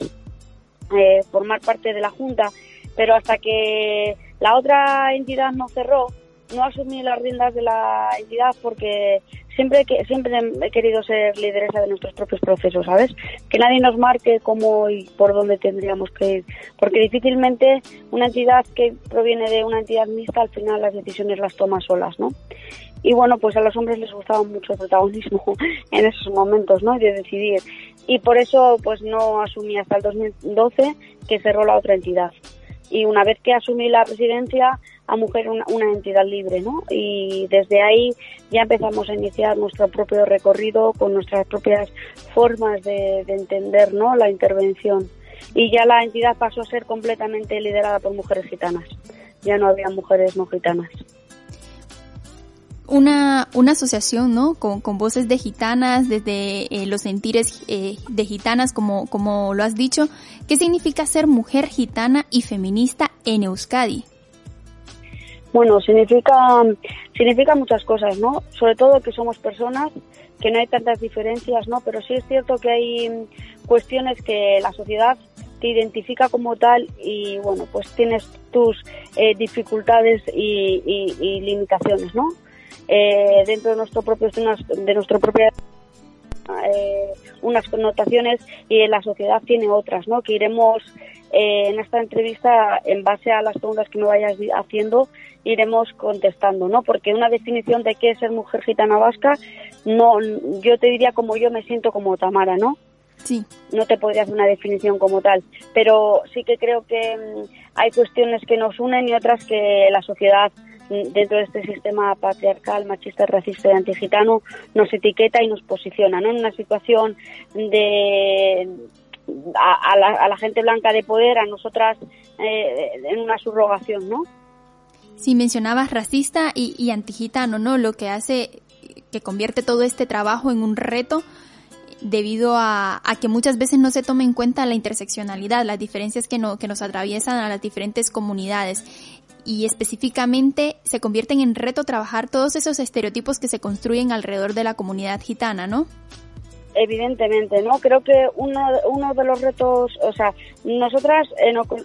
formar parte de la Junta, pero hasta que la otra entidad no cerró, no asumí las riendas de la entidad porque siempre he querido ser lideresa de nuestros propios procesos, ¿sabes? Que nadie nos marque cómo y por dónde tendríamos que ir, porque difícilmente una entidad que proviene de una entidad mixta al final las decisiones las toma solas, ¿no? Y bueno, pues a los hombres les gustaba mucho el protagonismo en esos momentos, ¿no? De decidir. Y por eso pues no asumí hasta el 2012 que cerró la otra entidad. Y una vez que asumí la presidencia, AMUGE una entidad libre, ¿no? Y desde ahí ya empezamos a iniciar nuestro propio recorrido con nuestras propias formas de entender, ¿no? La intervención. Y ya la entidad pasó a ser completamente liderada por mujeres gitanas. Ya no había mujeres no gitanas. Una asociación, ¿no? Con voces de gitanas, desde los sentires de gitanas, como lo has dicho. ¿Qué significa ser mujer gitana y feminista en Euskadi? Bueno, significa muchas cosas, ¿no? Sobre todo que somos personas, que no hay tantas diferencias, ¿no? Pero sí es cierto que hay cuestiones que la sociedad te identifica como tal y, bueno, pues tienes tus dificultades y limitaciones, ¿no? Dentro de nuestro propio de nuestra propia unas connotaciones y la sociedad tiene otras, ¿no? Que iremos en esta entrevista, en base a las preguntas que me vayas haciendo, iremos contestando, ¿no? Porque una definición de qué es ser mujer gitana vasca, no, yo te diría como yo me siento como Tamara, ¿no? Sí. No te podría hacer una definición como tal, pero sí que creo que hay cuestiones que nos unen y otras que la sociedad, dentro de este sistema patriarcal, machista, racista y antigitano, nos etiqueta y nos posiciona, ¿no? En una situación de a la gente blanca de poder, a nosotras en una subrogación, ¿no? Sí, mencionabas racista y antigitano, ¿no? Lo que hace que convierte todo este trabajo en un reto, debido a que muchas veces no se toma en cuenta la interseccionalidad, las diferencias que nos atraviesan a las diferentes comunidades, y específicamente se convierten en reto trabajar todos esos estereotipos que se construyen alrededor de la comunidad gitana, ¿no? Evidentemente, ¿no? Creo que uno de los retos, o sea, nosotras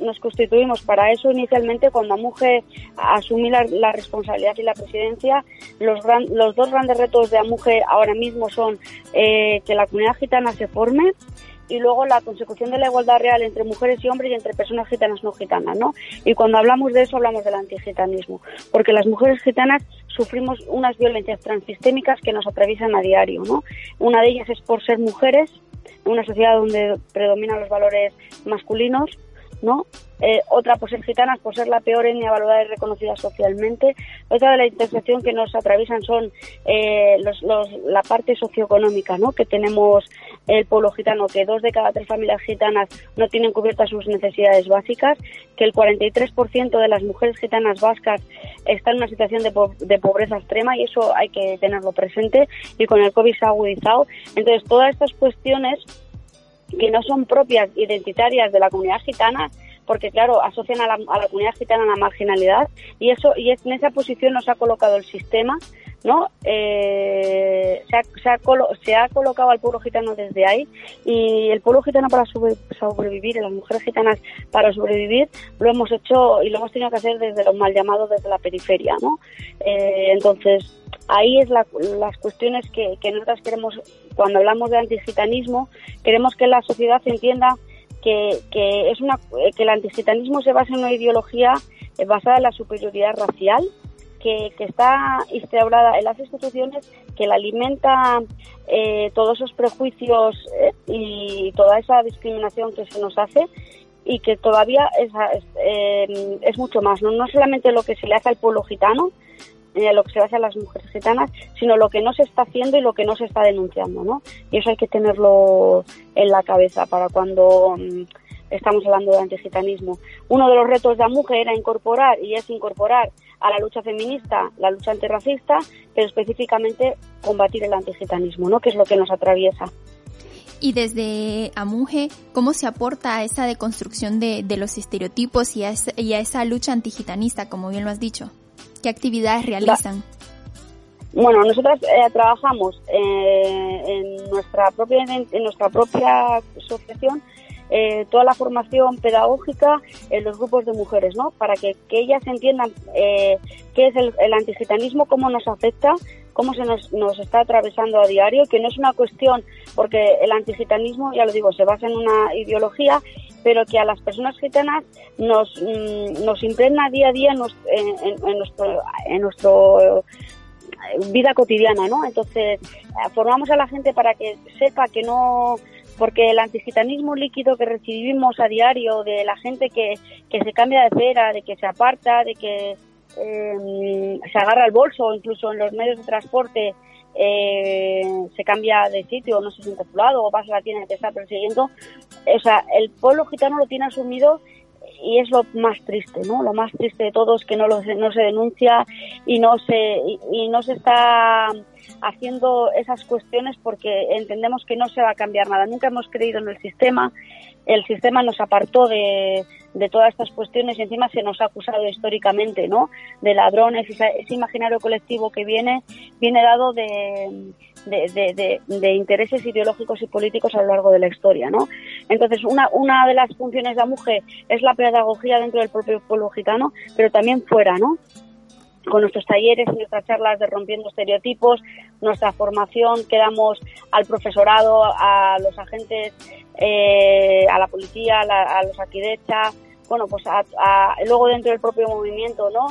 nos constituimos para eso inicialmente cuando AMUGE asumí la responsabilidad y la presidencia. Los dos grandes retos de AMUGE ahora mismo son que la comunidad gitana se forme y luego la consecución de la igualdad real entre mujeres y hombres y entre personas gitanas no gitanas, ¿no? Y cuando hablamos de eso hablamos del antigitanismo, porque las mujeres gitanas sufrimos unas violencias transistémicas que nos atraviesan a diario, ¿no? Una de ellas es por ser mujeres, en una sociedad donde predominan los valores masculinos, ¿no? Otra por ser gitanas, por ser la peor etnia valorada y reconocida socialmente. Otra de la intersección que nos atraviesan son la parte socioeconómica, ¿no? Que tenemos el pueblo gitano, que 2 de cada 3 familias gitanas no tienen cubiertas sus necesidades básicas, que el 43% de las mujeres gitanas vascas están en una situación de pobreza extrema, y eso hay que tenerlo presente, y con el COVID se ha agudizado. Entonces, todas estas cuestiones que no son propias identitarias de la comunidad gitana, porque claro, asocian a la comunidad gitana a la marginalidad, y eso, y en esa posición nos ha colocado el sistema, ¿no? Se ha colocado al pueblo gitano desde ahí, y el pueblo gitano para sobrevivir, y las mujeres gitanas para sobrevivir, lo hemos hecho y lo hemos tenido que hacer desde los mal llamados, desde la periferia, ¿no? Entonces, ahí es las cuestiones que nosotros queremos. Cuando hablamos de antigitanismo, queremos que la sociedad entienda que el antigitanismo se basa en una ideología basada en la superioridad racial, que está instaurada en las instituciones, que la alimenta todos esos prejuicios y toda esa discriminación que se nos hace, y que todavía es mucho más, no solamente lo que se le hace al pueblo gitano, lo que se hace a las mujeres gitanas, sino lo que no se está haciendo y lo que no se está denunciando, ¿no? Y eso hay que tenerlo en la cabeza para cuando estamos hablando de antigitanismo. Uno de los retos de AMUGE era incorporar, y es incorporar a la lucha feminista, la lucha antirracista, pero específicamente combatir el antigitanismo, ¿no? Que es lo que nos atraviesa. Y desde AMUGE, ¿cómo se aporta a esa deconstrucción de los estereotipos y a esa lucha antigitanista, como bien lo has dicho? ¿Qué actividades realizan? Bueno, nosotras trabajamos en nuestra propia asociación toda la formación pedagógica en los grupos de mujeres, ¿no? Para que ellas entiendan qué es el antigitanismo, cómo nos afecta, cómo se nos está atravesando a diario, que no es una cuestión, porque el antigitanismo, ya lo digo, se basa en una ideología, pero que a las personas gitanas nos impregna día a día en nuestro vida cotidiana, ¿no? Entonces, formamos a la gente para que sepa que no, porque el antigitanismo líquido que recibimos a diario de la gente que se cambia de acera, de que se aparta, de que se agarra al bolso, incluso en los medios de transporte se cambia de sitio, no se siente a su lado, o pasa la tienda que te está persiguiendo. O sea, el pueblo gitano lo tiene asumido, y es lo más triste, ¿no? Lo más triste de todo es que no se denuncia y no se está haciendo esas cuestiones, porque entendemos que no se va a cambiar nada. Nunca hemos creído en el sistema. El sistema nos apartó de todas estas cuestiones, y encima se nos ha acusado históricamente, ¿no? De ladrones. Ese imaginario colectivo que viene dado de intereses ideológicos y políticos a lo largo de la historia, ¿no? Entonces, una de las funciones de AMUGE es la pedagogía dentro del propio pueblo gitano, pero también fuera, ¿no? con nuestros talleres y nuestras charlas de Rompiendo Estereotipos, nuestra formación que damos al profesorado, a los agentes, a la policía, a los arquitectas, bueno, pues luego dentro del propio movimiento, ¿no?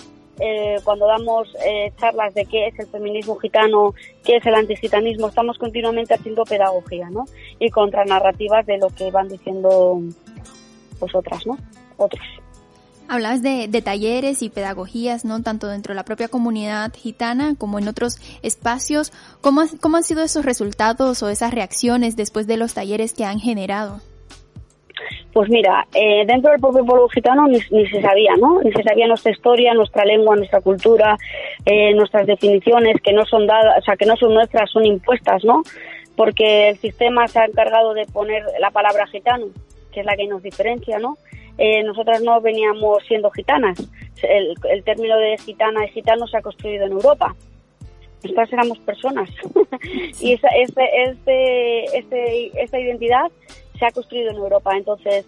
Cuando damos charlas de qué es el feminismo gitano, qué es el antigitanismo, estamos continuamente haciendo pedagogía, ¿no? Y contranarrativas de lo que van diciendo pues otras, ¿no? Otros. Hablabas de talleres y pedagogías, ¿no? Tanto dentro de la propia comunidad gitana como en otros espacios. ¿Cómo han sido esos resultados o esas reacciones después de los talleres que han generado? Pues mira, dentro del propio pueblo gitano ni se sabía, ¿no? Ni se sabía nuestra historia, nuestra lengua, nuestra cultura, nuestras definiciones que no son dadas, o sea, que no son nuestras, son impuestas, ¿no? Porque el sistema se ha encargado de poner la palabra gitano, que es la que nos diferencia, ¿no? Nosotras no veníamos siendo gitanas. El término de gitana y gitano se ha construido en Europa. Nosotras éramos personas. Y esta identidad se ha construido en Europa. Entonces,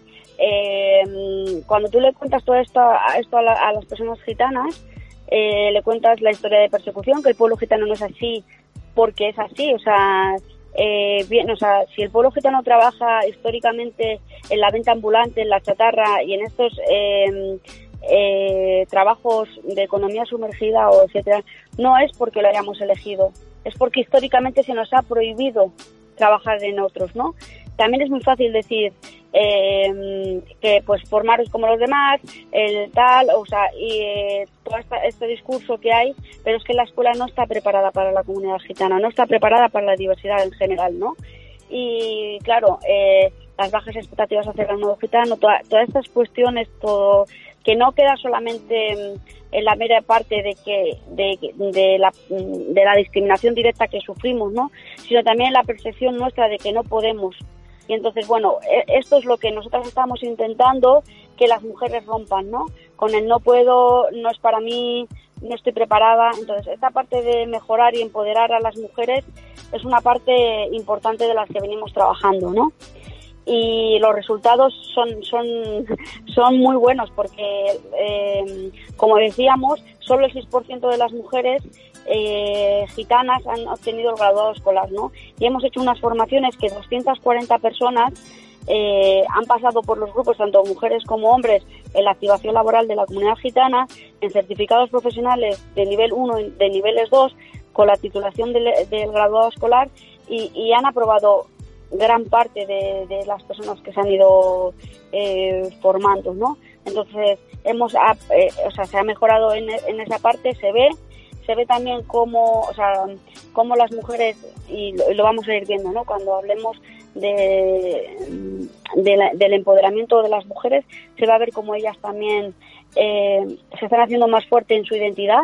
cuando tú le cuentas todo esto a las personas gitanas, le cuentas la historia de persecución, que el pueblo gitano no es así porque es así, o sea... si el pueblo gitano trabaja históricamente en la venta ambulante, en la chatarra y en estos trabajos de economía sumergida, o etcétera, no es porque lo hayamos elegido, es porque históricamente se nos ha prohibido trabajar en otros, ¿no? También es muy fácil decir que pues formaros como los demás, el tal, o sea, y todo este discurso que hay, pero es que la escuela no está preparada para la comunidad gitana, no está preparada para la diversidad en general, ¿no? Y claro, las bajas expectativas hacia el nuevo gitano, todas estas cuestiones, todo que no queda solamente en la mera parte de la discriminación directa que sufrimos, ¿no? Sino también en la percepción nuestra de que no podemos. Y entonces, bueno, esto es lo que nosotras estamos intentando que las mujeres rompan, ¿no? Con el no puedo, no es para mí, no estoy preparada. Entonces, esta parte de mejorar y empoderar a las mujeres es una parte importante de las que venimos trabajando, ¿no? Y los resultados son muy buenos porque, como decíamos, solo el 6% de las mujeres gitanas han obtenido el graduado escolar, ¿no? Y hemos hecho unas formaciones que 240 personas han pasado por los grupos, tanto mujeres como hombres, en la activación laboral de la comunidad gitana, en certificados profesionales de nivel 1 y de niveles 2, con la titulación del graduado escolar, y han aprobado gran parte de las personas que se han ido formando, ¿no? Entonces se ha mejorado en esa parte, se ve también cómo las mujeres, y lo vamos a ir viendo, ¿no? Cuando hablemos del empoderamiento de las mujeres, se va a ver cómo ellas también se están haciendo más fuertes en su identidad,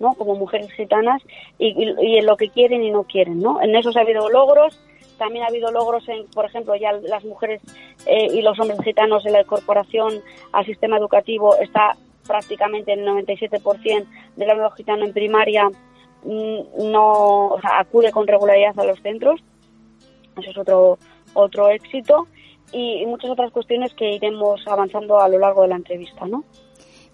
¿no? Como mujeres gitanas y en lo que quieren y no quieren, ¿no? En eso ha habido logros. También ha habido logros en, por ejemplo, ya las mujeres y los hombres gitanos en la incorporación al sistema educativo. Está prácticamente el 97% del alumno gitano en primaria acude con regularidad a los centros. Eso es otro éxito, y muchas otras cuestiones que iremos avanzando a lo largo de la entrevista, ¿no?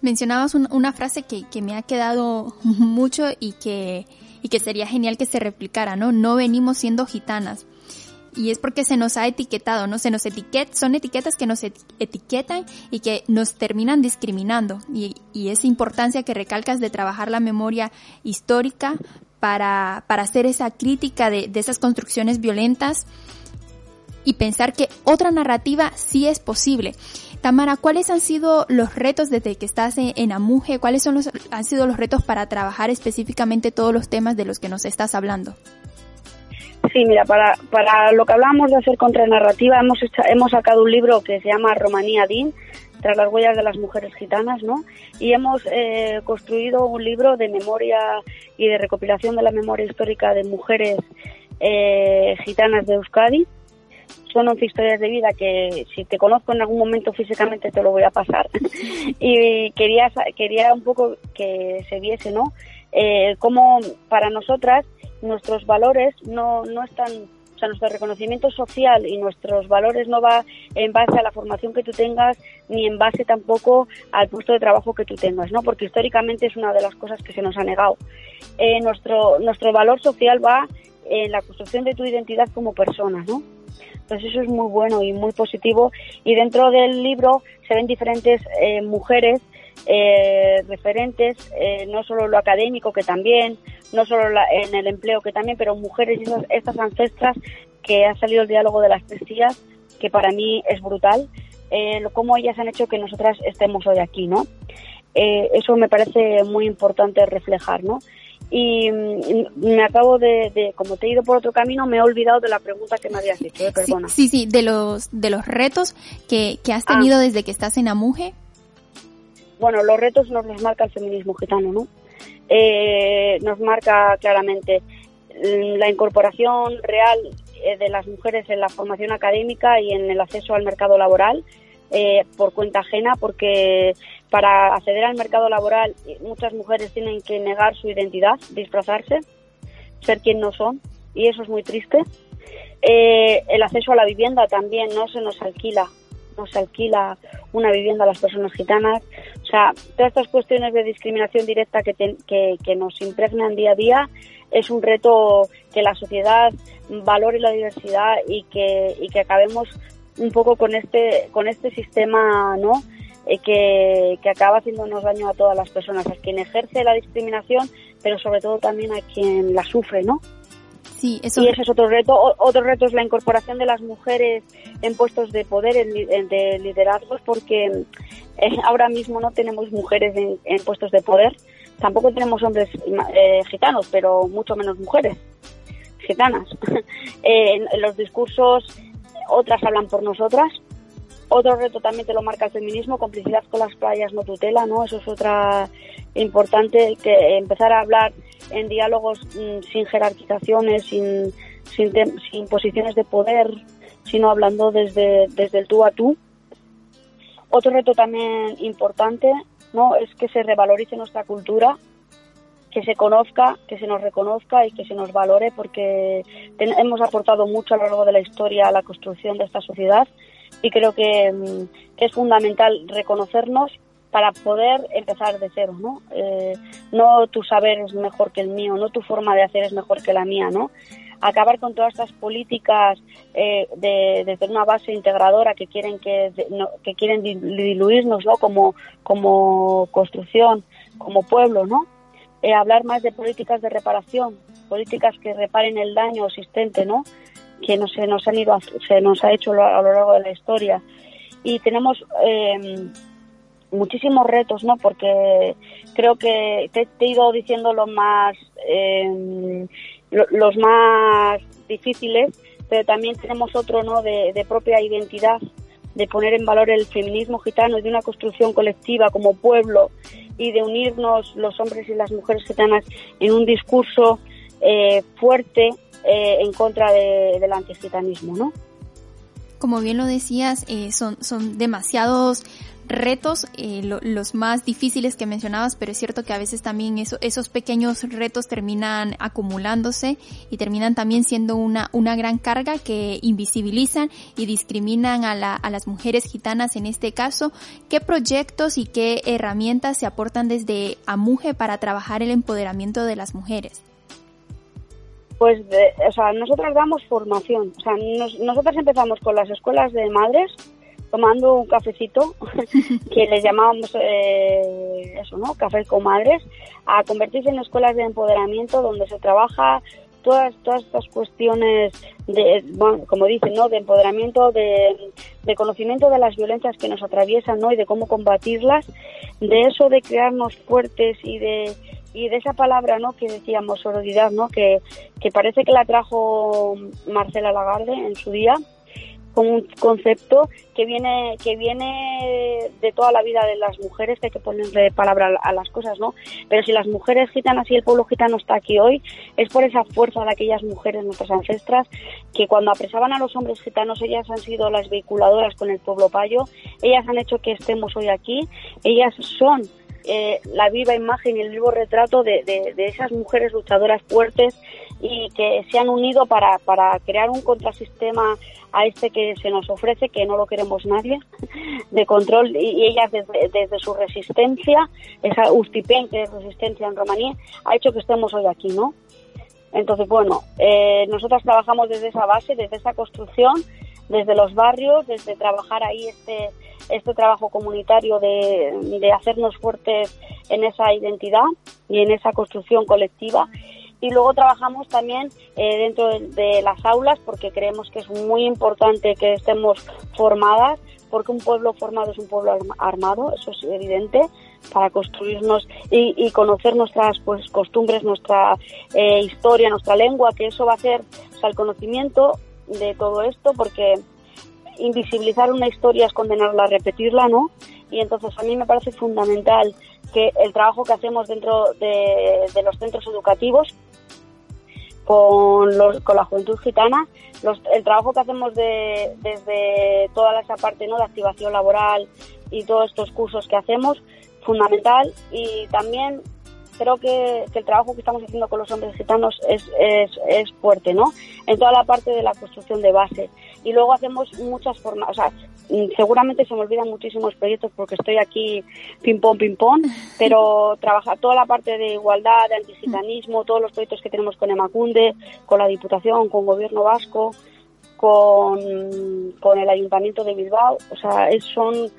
Mencionabas una frase que me ha quedado mucho y que sería genial que se replicara, ¿no? No venimos siendo gitanas. Y es porque se nos ha etiquetado, ¿no? Son etiquetas que nos etiquetan y que nos terminan discriminando. Y esa importancia que recalcas de trabajar la memoria histórica para hacer esa crítica de esas construcciones violentas y pensar que otra narrativa sí es posible. Tamara, ¿cuáles han sido los retos desde que estás en AMUGE? ¿Cuáles han sido los retos para trabajar específicamente todos los temas de los que nos estás hablando? Sí, mira, para lo que hablábamos de hacer contranarrativa, hemos sacado un libro que se llama Romanía Din, tras las huellas de las mujeres gitanas, ¿no? Y hemos construido un libro de memoria y de recopilación de la memoria histórica de mujeres gitanas de Euskadi. Son 11 historias de vida que, si te conozco en algún momento físicamente, te lo voy a pasar. Y quería un poco que se viese, ¿no? Cómo para nosotras nuestros valores no están O sea, nuestro reconocimiento social y nuestros valores no va en base a la formación que tú tengas ni en base tampoco al puesto de trabajo que tú tengas, ¿no? Porque históricamente es una de las cosas que se nos ha negado. Nuestro valor social va en la construcción de tu identidad como persona, ¿no? Entonces eso es muy bueno y muy positivo. Y dentro del libro se ven diferentes mujeres referentes, no solo lo académico que también, no solo en el empleo que también, pero mujeres, estas ancestras, que ha salido el diálogo de las tres tías, que para mí es brutal, cómo ellas han hecho que nosotras estemos hoy aquí, ¿no? Eso me parece muy importante reflejar, ¿no? Y me acabo de, como te he ido por otro camino, me he olvidado de la pregunta que me habías hecho, perdona. Sí, de los retos que has tenido desde que estás en AMUGE. Bueno, los retos nos los marca el feminismo gitano, ¿no? Nos marca claramente la incorporación real de las mujeres en la formación académica y en el acceso al mercado laboral por cuenta ajena, porque para acceder al mercado laboral muchas mujeres tienen que negar su identidad, disfrazarse, ser quien no son, y eso es muy triste. El acceso a la vivienda también, no se nos alquila. No se alquila una vivienda a las personas gitanas. O sea, todas estas cuestiones de discriminación directa que nos impregnan día a día, es un reto que la sociedad valore la diversidad y que acabemos un poco con este sistema, ¿no? Que acaba haciéndonos daño a todas las personas, a quien ejerce la discriminación, pero sobre todo también a quien la sufre, ¿no? Sí, eso. Y ese es otro reto. Otro reto es la incorporación de las mujeres en puestos de poder, de liderazgos, porque ahora mismo no tenemos mujeres en puestos de poder. Tampoco tenemos hombres gitanos, pero mucho menos mujeres gitanas. En los discursos, otras hablan por nosotras. Otro reto también te lo marca el feminismo, complicidad con las playas no tutela, ¿no? Eso es otra importante, que empezar a hablar en diálogos sin jerarquizaciones, sin posiciones de poder, sino hablando desde el tú a tú. Otro reto también importante, ¿no?, es que se revalorice nuestra cultura, que se conozca, que se nos reconozca y que se nos valore, porque hemos aportado mucho a lo largo de la historia a la construcción de esta sociedad. Y creo que es fundamental reconocernos para poder empezar de cero, ¿no? No tu saber es mejor que el mío, no tu forma de hacer es mejor que la mía, ¿no? Acabar con todas estas políticas desde una base integradora que quieren que quieren diluirnos, ¿no? Como construcción, como pueblo, ¿no? Hablar más de políticas de reparación, políticas que reparen el daño existente, ¿no?, que se nos ha hecho a lo largo de la historia. Y tenemos muchísimos retos, ¿no?, porque creo que te he ido diciendo los más difíciles, pero también tenemos otro, ¿no?, de propia identidad, de poner en valor el feminismo gitano, de una construcción colectiva como pueblo y de unirnos los hombres y las mujeres gitanas en un discurso fuerte, en contra del antigitanismo, ¿no? Como bien lo decías, son demasiados retos, los más difíciles que mencionabas, pero es cierto que a veces también esos pequeños retos terminan acumulándose y terminan también siendo una gran carga que invisibilizan y discriminan a las mujeres gitanas en este caso. ¿Qué proyectos y qué herramientas se aportan desde AMUGE para trabajar el empoderamiento de las mujeres? Pues, nosotras damos formación. O sea, nosotras empezamos con las escuelas de madres, tomando un cafecito, que les llamábamos café con madres, a convertirse en escuelas de empoderamiento donde se trabaja todas estas cuestiones de empoderamiento, de conocimiento de las violencias que nos atraviesan, ¿no?, y de cómo combatirlas, de eso de crearnos fuertes y de esa palabra, ¿no?, que decíamos, sororidad, ¿no?, que parece que la trajo Marcela Lagarde en su día, con un concepto que viene de toda la vida de las mujeres, que hay que ponerle palabra a las cosas, ¿no? Pero si las mujeres gitanas y el pueblo gitano está aquí hoy, es por esa fuerza de aquellas mujeres, nuestras ancestras, que cuando apresaban a los hombres gitanos, ellas han sido las vehiculadoras con el pueblo payo, ellas han hecho que estemos hoy aquí, ellas son la viva imagen y el vivo retrato de esas mujeres luchadoras fuertes y que se han unido para crear un contrasistema a este que se nos ofrece, que no lo queremos nadie, de control, y ellas desde su resistencia, esa UCTIPEN, que es resistencia en Romanía, ha hecho que estemos hoy aquí, ¿no? Entonces, bueno, nosotras trabajamos desde esa base, desde esa construcción, desde los barrios, desde trabajar ahí este trabajo comunitario de hacernos fuertes en esa identidad y en esa construcción colectiva. Y luego trabajamos también dentro de las aulas, porque creemos que es muy importante que estemos formadas, porque un pueblo formado es un pueblo armado, eso es evidente, para construirnos y conocer nuestras costumbres, nuestra historia, nuestra lengua, que eso va a hacer, o sea, el conocimiento de todo esto, porque invisibilizar una historia es condenarla a repetirla, ¿no? Y entonces a mí me parece fundamental que el trabajo que hacemos dentro de los centros educativos con la juventud gitana, el trabajo que hacemos desde toda esa parte, ¿no?, de activación laboral y todos estos cursos que hacemos, fundamental. Y también creo que el trabajo que estamos haciendo con los hombres gitanos es fuerte, ¿no?, en toda la parte de la construcción de base. Y luego hacemos muchas formas, o sea, seguramente se me olvidan muchísimos proyectos porque estoy aquí ping-pong, pero trabaja toda la parte de igualdad, de antigitanismo, todos los proyectos que tenemos con Emacunde, con la Diputación, con Gobierno Vasco, con el Ayuntamiento de Bilbao, o sea, son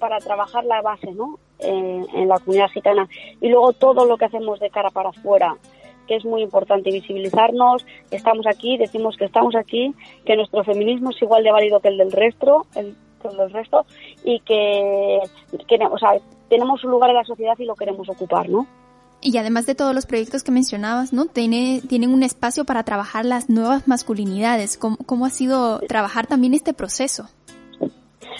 para trabajar la base, ¿no?, en la comunidad gitana. Y luego todo lo que hacemos de cara para afuera, que es muy importante visibilizarnos. Estamos aquí, decimos que estamos aquí, que nuestro feminismo es igual de válido que el del resto, y que o sea, tenemos un lugar en la sociedad y lo queremos ocupar, ¿no? Y además de todos los proyectos que mencionabas, ¿no?, tienen un espacio para trabajar las nuevas masculinidades. ¿Cómo ha sido trabajar también este proceso?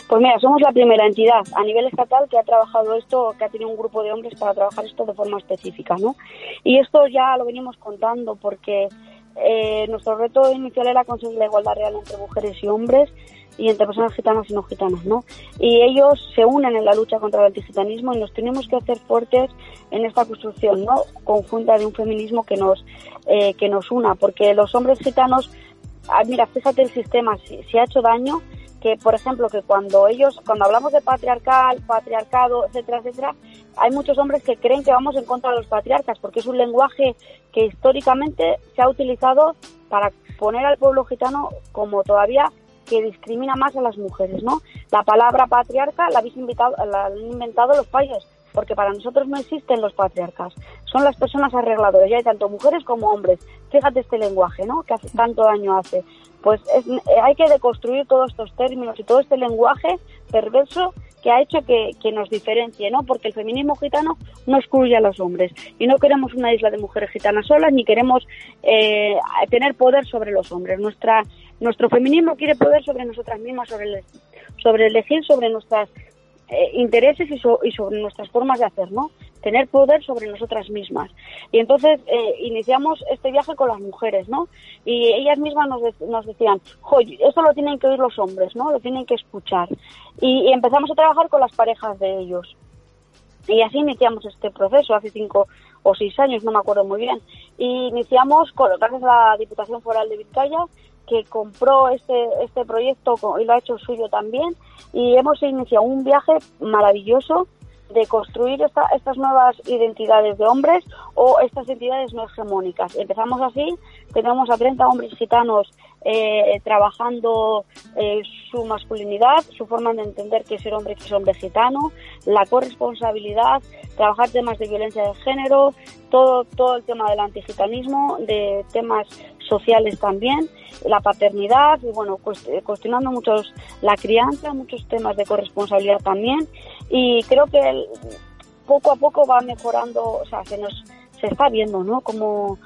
Pues mira, somos la primera entidad a nivel estatal que ha trabajado esto, que ha tenido un grupo de hombres para trabajar esto de forma específica, ¿no? Y esto ya lo venimos contando porque nuestro reto inicial era conseguir la igualdad real entre mujeres y hombres y entre personas gitanas y no gitanas, ¿no? Y ellos se unen en la lucha contra el antigitanismo y nos tenemos que hacer fuertes en esta construcción, ¿no?, conjunta de un feminismo que nos una, porque los hombres gitanos, mira, fíjate, el sistema si ha hecho daño. Que, por ejemplo, que cuando hablamos de patriarcado, etcétera, etcétera, hay muchos hombres que creen que vamos en contra de los patriarcas, porque es un lenguaje que históricamente se ha utilizado para poner al pueblo gitano como todavía que discrimina más a las mujeres, ¿no? La palabra patriarca la han inventado los payos, porque para nosotros no existen los patriarcas, son las personas arregladoras, ya hay tanto mujeres como hombres. Fíjate este lenguaje, ¿no?, que hace tanto daño hace. Pues hay que deconstruir todos estos términos y todo este lenguaje perverso que ha hecho que nos diferencie, ¿no? Porque el feminismo gitano no excluye a los hombres y no queremos una isla de mujeres gitanas solas, ni queremos tener poder sobre los hombres. Nuestro feminismo quiere poder sobre nosotras mismas, sobre elegir, sobre nuestros intereses y sobre nuestras formas de hacer, ¿no? Tener poder sobre nosotras mismas. Y entonces iniciamos este viaje con las mujeres, ¿no? Y ellas mismas nos decían, esto lo tienen que oír los hombres, ¿no?, lo tienen que escuchar. Y empezamos a trabajar con las parejas de ellos. Y así iniciamos este proceso hace 5 o 6 años, no me acuerdo muy bien. Y iniciamos, gracias a la Diputación Foral de Vizcaya, que compró este proyecto y lo ha hecho suyo también. Y hemos iniciado un viaje maravilloso de construir estas nuevas identidades de hombres o estas entidades no hegemónicas. Empezamos así, tenemos a 30 hombres gitanos trabajando su masculinidad, su forma de entender qué es ser hombre, qué es hombre gitano, la corresponsabilidad, trabajar temas de violencia de género, todo el tema del antigitanismo, de temas sociales también, la paternidad, y bueno, cuestionando muchos la crianza, muchos temas de corresponsabilidad también. Y creo que poco a poco va mejorando, o sea, se está viendo, ¿no?, cómo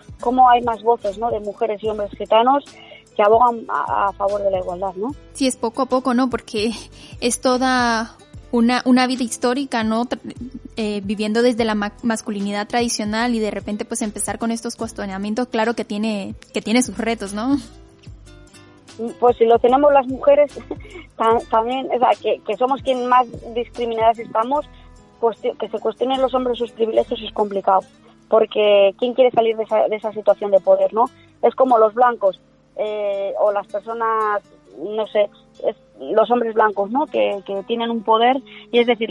hay más voces, ¿no?, de mujeres y hombres gitanos que abogan a favor de la igualdad, ¿no? Sí, es poco a poco, ¿no?, porque es toda una vida histórica, ¿no?, viviendo desde la masculinidad tradicional, y de repente pues empezar con estos cuestionamientos, claro que tiene sus retos, ¿no? Pues si lo tenemos las mujeres también, o sea, que somos quien más discriminadas estamos, pues que se cuestionen los hombres sus privilegios es complicado. porque ¿quién quiere salir de esa situación de poder, no? Es como los blancos o las personas, no sé, los hombres blancos, ¿no? Que tienen un poder y es decir,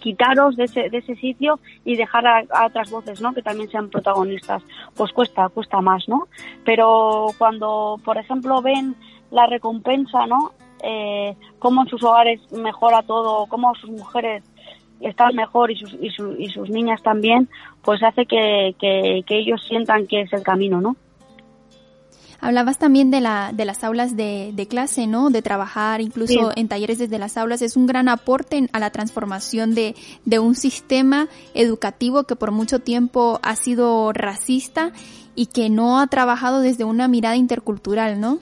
quitaros de ese sitio y dejar a otras voces, ¿no? Que también sean protagonistas. Pues cuesta más, ¿no? Pero cuando, por ejemplo, ven la recompensa, ¿no? Cómo en sus hogares mejora todo, cómo sus mujeres están mejor y sus niñas también, pues hace que ellos sientan que es el camino, ¿no? Hablabas también de las aulas de clase, ¿no? De trabajar incluso en talleres desde las aulas. Es un gran aporte a la transformación de un sistema educativo que por mucho tiempo ha sido racista y que no ha trabajado desde una mirada intercultural, ¿no?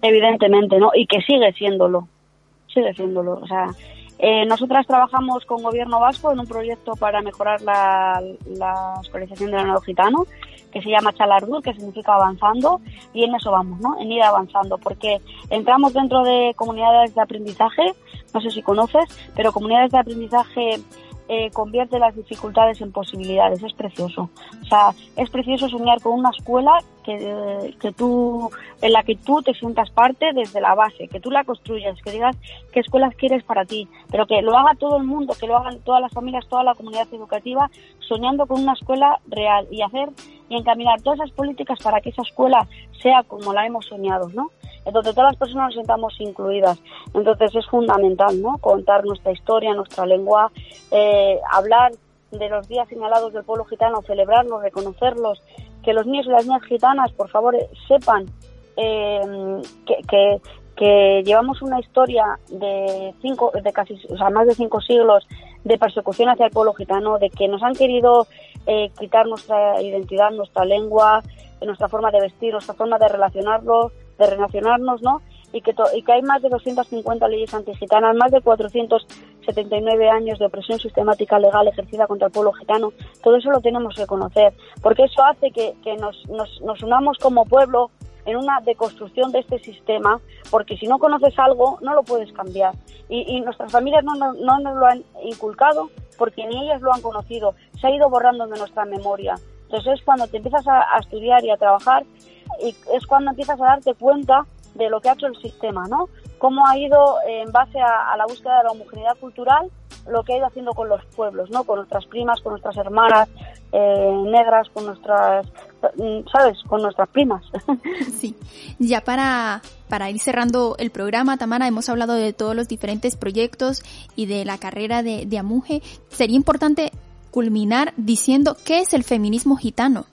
Evidentemente, ¿no? Y que sigue siéndolo. O sea, nosotras trabajamos con Gobierno Vasco en un proyecto para mejorar la escolarización del alumnado gitano, que se llama Chalardur, que significa avanzando, y en eso vamos, ¿no? En ir avanzando, porque entramos dentro de comunidades de aprendizaje, no sé si conoces, pero comunidades de aprendizaje convierte las dificultades en posibilidades, es precioso. O sea, es precioso soñar con una escuela en la que tú te sientas parte desde la base, que tú la construyas, que digas qué escuelas quieres para ti, pero que lo haga todo el mundo, que lo hagan todas las familias, toda la comunidad educativa, soñando con una escuela real y encaminar todas esas políticas para que esa escuela sea como la hemos soñado, ¿no? Entonces todas las personas nos sentamos incluidas. Entonces es fundamental, ¿no? Contar nuestra historia, nuestra lengua, hablar de los días señalados del pueblo gitano, celebrarlos, reconocerlos, que los niños y las niñas gitanas, por favor, sepan que llevamos una historia más de 5 siglos de persecución hacia el pueblo gitano, de que nos han querido quitar nuestra identidad, nuestra lengua, nuestra forma de vestir, nuestra forma de relacionarnos, ¿no? Y que hay más de 250 leyes antigitanas, más de 479 años de opresión sistemática legal ejercida contra el pueblo gitano. Todo eso lo tenemos que conocer, porque eso hace que nos unamos como pueblo en una deconstrucción de este sistema, porque si no conoces algo, no lo puedes cambiar. Y nuestras familias no nos lo han inculcado, porque ni ellas lo han conocido, se ha ido borrando de nuestra memoria. Entonces es cuando te empiezas a estudiar y a trabajar, y es cuando empiezas a darte cuenta de lo que ha hecho el sistema, ¿no? Cómo ha ido, en base a la búsqueda de la homogeneidad cultural, lo que ha ido haciendo con los pueblos, ¿no? Con nuestras primas, con nuestras hermanas negras, con nuestras, ¿sabes? Con nuestras primas. Sí. Ya para ir cerrando el programa, Tamara, hemos hablado de todos los diferentes proyectos y de la carrera de AMUGE. Sería importante culminar diciendo qué es el feminismo gitano.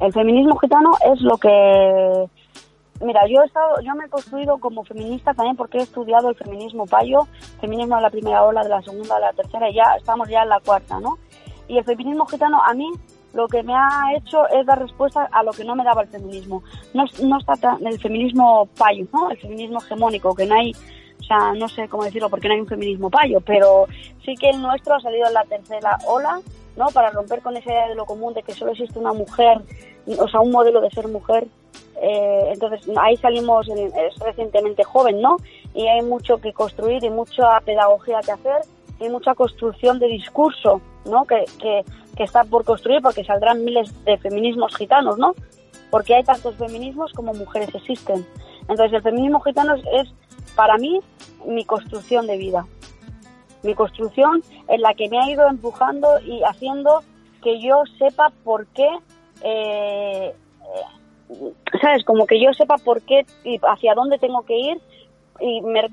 El feminismo gitano es lo que... Mira, yo me he construido como feminista también porque he estudiado el feminismo payo, feminismo de la primera ola, de la segunda, de la tercera, y ya estamos en la cuarta, ¿no? Y el feminismo gitano a mí lo que me ha hecho es dar respuesta a lo que no me daba el feminismo. No está el feminismo payo, ¿no? El feminismo hegemónico, que no hay... O sea, no sé cómo decirlo porque no hay un feminismo payo, pero sí que el nuestro ha salido en la tercera ola, ¿no? Para romper con esa idea de lo común de que solo existe una mujer, o sea, un modelo de ser mujer. Entonces ahí salimos, es recientemente joven, ¿no? Y hay mucho que construir y mucha pedagogía que hacer y mucha construcción de discurso, ¿no? Que está por construir, porque saldrán miles de feminismos gitanos, ¿no? Porque hay tantos feminismos como mujeres existen. Entonces el feminismo gitano es para mí mi construcción de vida, mi construcción en la que me ha ido empujando y haciendo que yo sepa por qué, ¿sabes? Como que yo sepa por qué y hacia dónde tengo que ir y me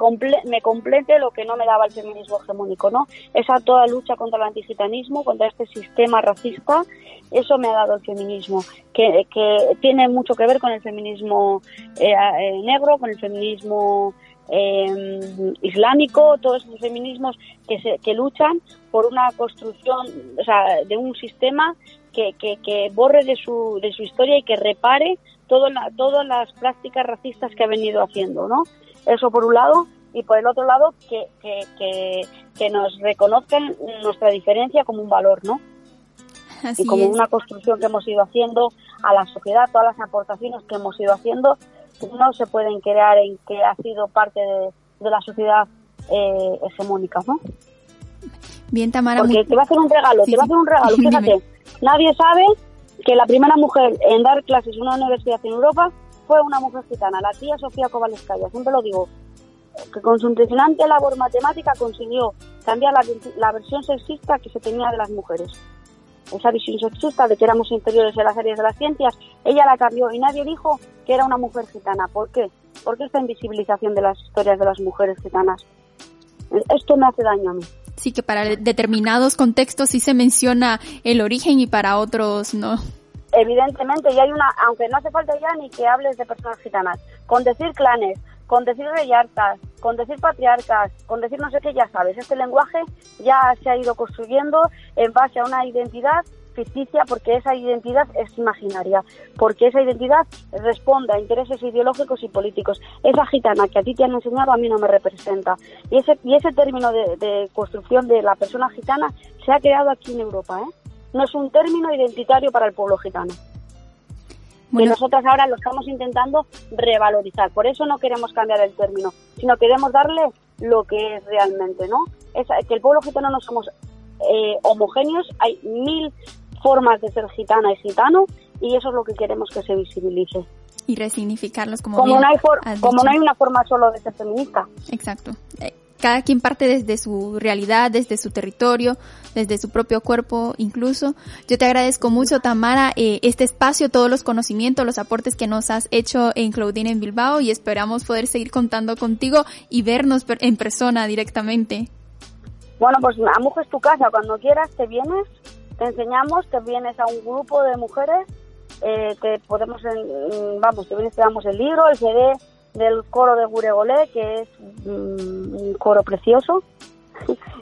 complete lo que no me daba el feminismo hegemónico, ¿no? Esa toda lucha contra el antigitanismo, contra este sistema racista, eso me ha dado el feminismo, que tiene mucho que ver con el feminismo negro, con el feminismo islámico, todos esos feminismos que luchan por una construcción, o sea, de un sistema que borre de su historia y que repare todas las prácticas racistas que ha venido haciendo, ¿no? Eso por un lado, y por el otro lado que nos reconozcan nuestra diferencia como un valor, ¿no? Así y como es. Una construcción que hemos ido haciendo a la sociedad, todas las aportaciones que hemos ido haciendo no se pueden crear en que ha sido parte de la sociedad hegemónica, ¿no? Bien, Tamara. Porque te va a hacer un regalo, sí, te va a hacer un regalo. Fíjate, nadie sabe que la primera mujer en dar clases en una universidad en Europa fue una mujer gitana, la tía Sofía Kovalevskaya, siempre lo digo, que con su impresionante labor matemática consiguió cambiar la versión sexista que se tenía de las mujeres. Esa visión sexista de que éramos inferiores en las áreas de las ciencias, ella la cambió y nadie dijo que era una mujer gitana. ¿Por qué? Porque esta invisibilización de las historias de las mujeres gitanas, esto me hace daño a mí. Sí, que para determinados contextos sí se menciona el origen y para otros no. Evidentemente, y hay una, aunque no hace falta ya ni que hables de personas gitanas, con decir clanes, con decir reyartas, con decir patriarcas, con decir no sé qué, ya sabes, este lenguaje ya se ha ido construyendo en base a una identidad ficticia, porque esa identidad es imaginaria, porque esa identidad responde a intereses ideológicos y políticos. Esa gitana que a ti te han enseñado a mí no me representa. Y ese término de construcción de la persona gitana se ha creado aquí en Europa, ¿eh? No es un término identitario para el pueblo gitano. Bueno. Que nosotras ahora lo estamos intentando revalorizar. Por eso no queremos cambiar el término, sino queremos darle lo que es realmente, ¿no? Es que el pueblo gitano no somos homogéneos, hay mil formas de ser gitana y gitano, y eso es lo que queremos que se visibilice. Y resignificarlos como no hay una forma solo de ser feminista. Exacto. Cada quien parte desde su realidad, desde su territorio, desde su propio cuerpo incluso. Yo te agradezco mucho, Tamara, este espacio, todos los conocimientos, los aportes que nos has hecho en Claudine en Bilbao, y esperamos poder seguir contando contigo y vernos en persona directamente. Bueno, pues AMUGE es tu casa, cuando quieras te vienes, te enseñamos, te vienes a un grupo de mujeres, te damos el libro, el CD... del coro de Gure Golé, que es un coro precioso,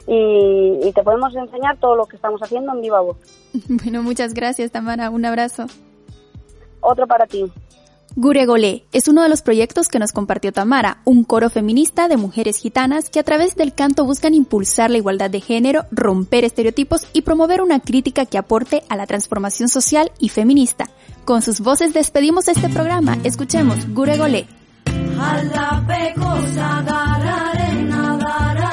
y te podemos enseñar todo lo que estamos haciendo en viva voz. Bueno, muchas gracias, Tamara, un abrazo. Otro para ti. Gure Golé es uno de los proyectos que nos compartió Tamara, un coro feminista de mujeres gitanas que a través del canto buscan impulsar la igualdad de género, romper estereotipos y promover una crítica que aporte a la transformación social y feminista. Con sus voces despedimos este programa. Escuchemos Gure Golé. Alla pecosa darare, nadare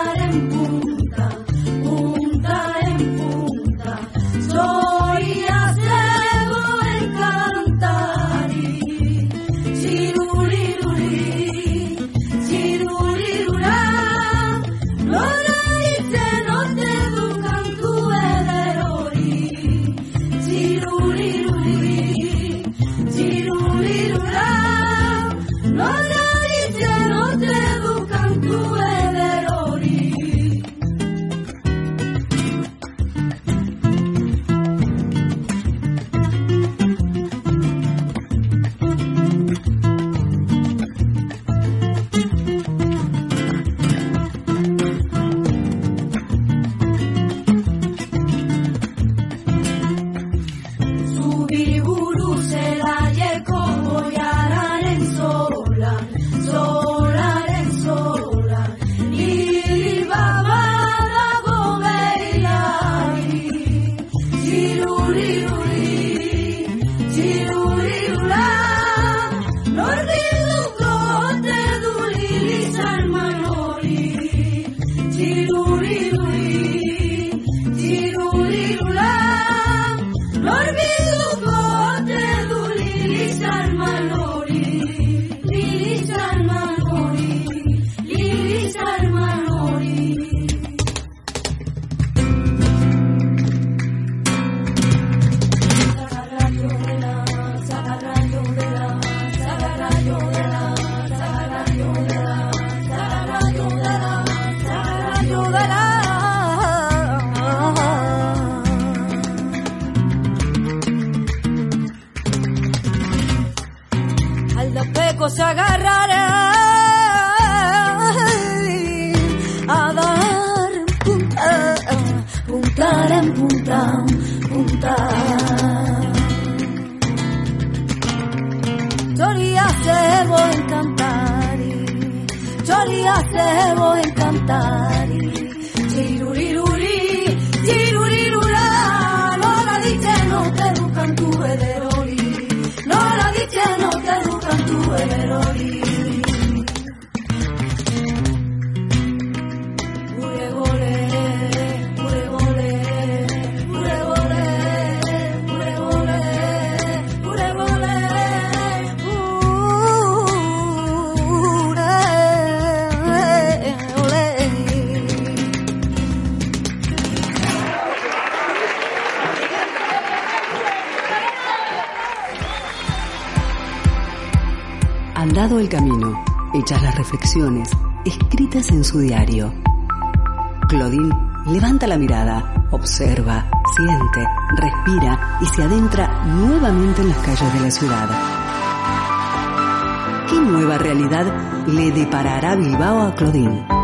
punta en punta, soy acebo el cantari, cirurirura, no raíce no te educan tu erori, cirurirura, no Andado el camino, hechas las reflexiones, escritas en su diario. Claudine levanta la mirada, observa, siente, respira y se adentra nuevamente en las calles de la ciudad. ¿Qué nueva realidad le deparará Bilbao a Claudine?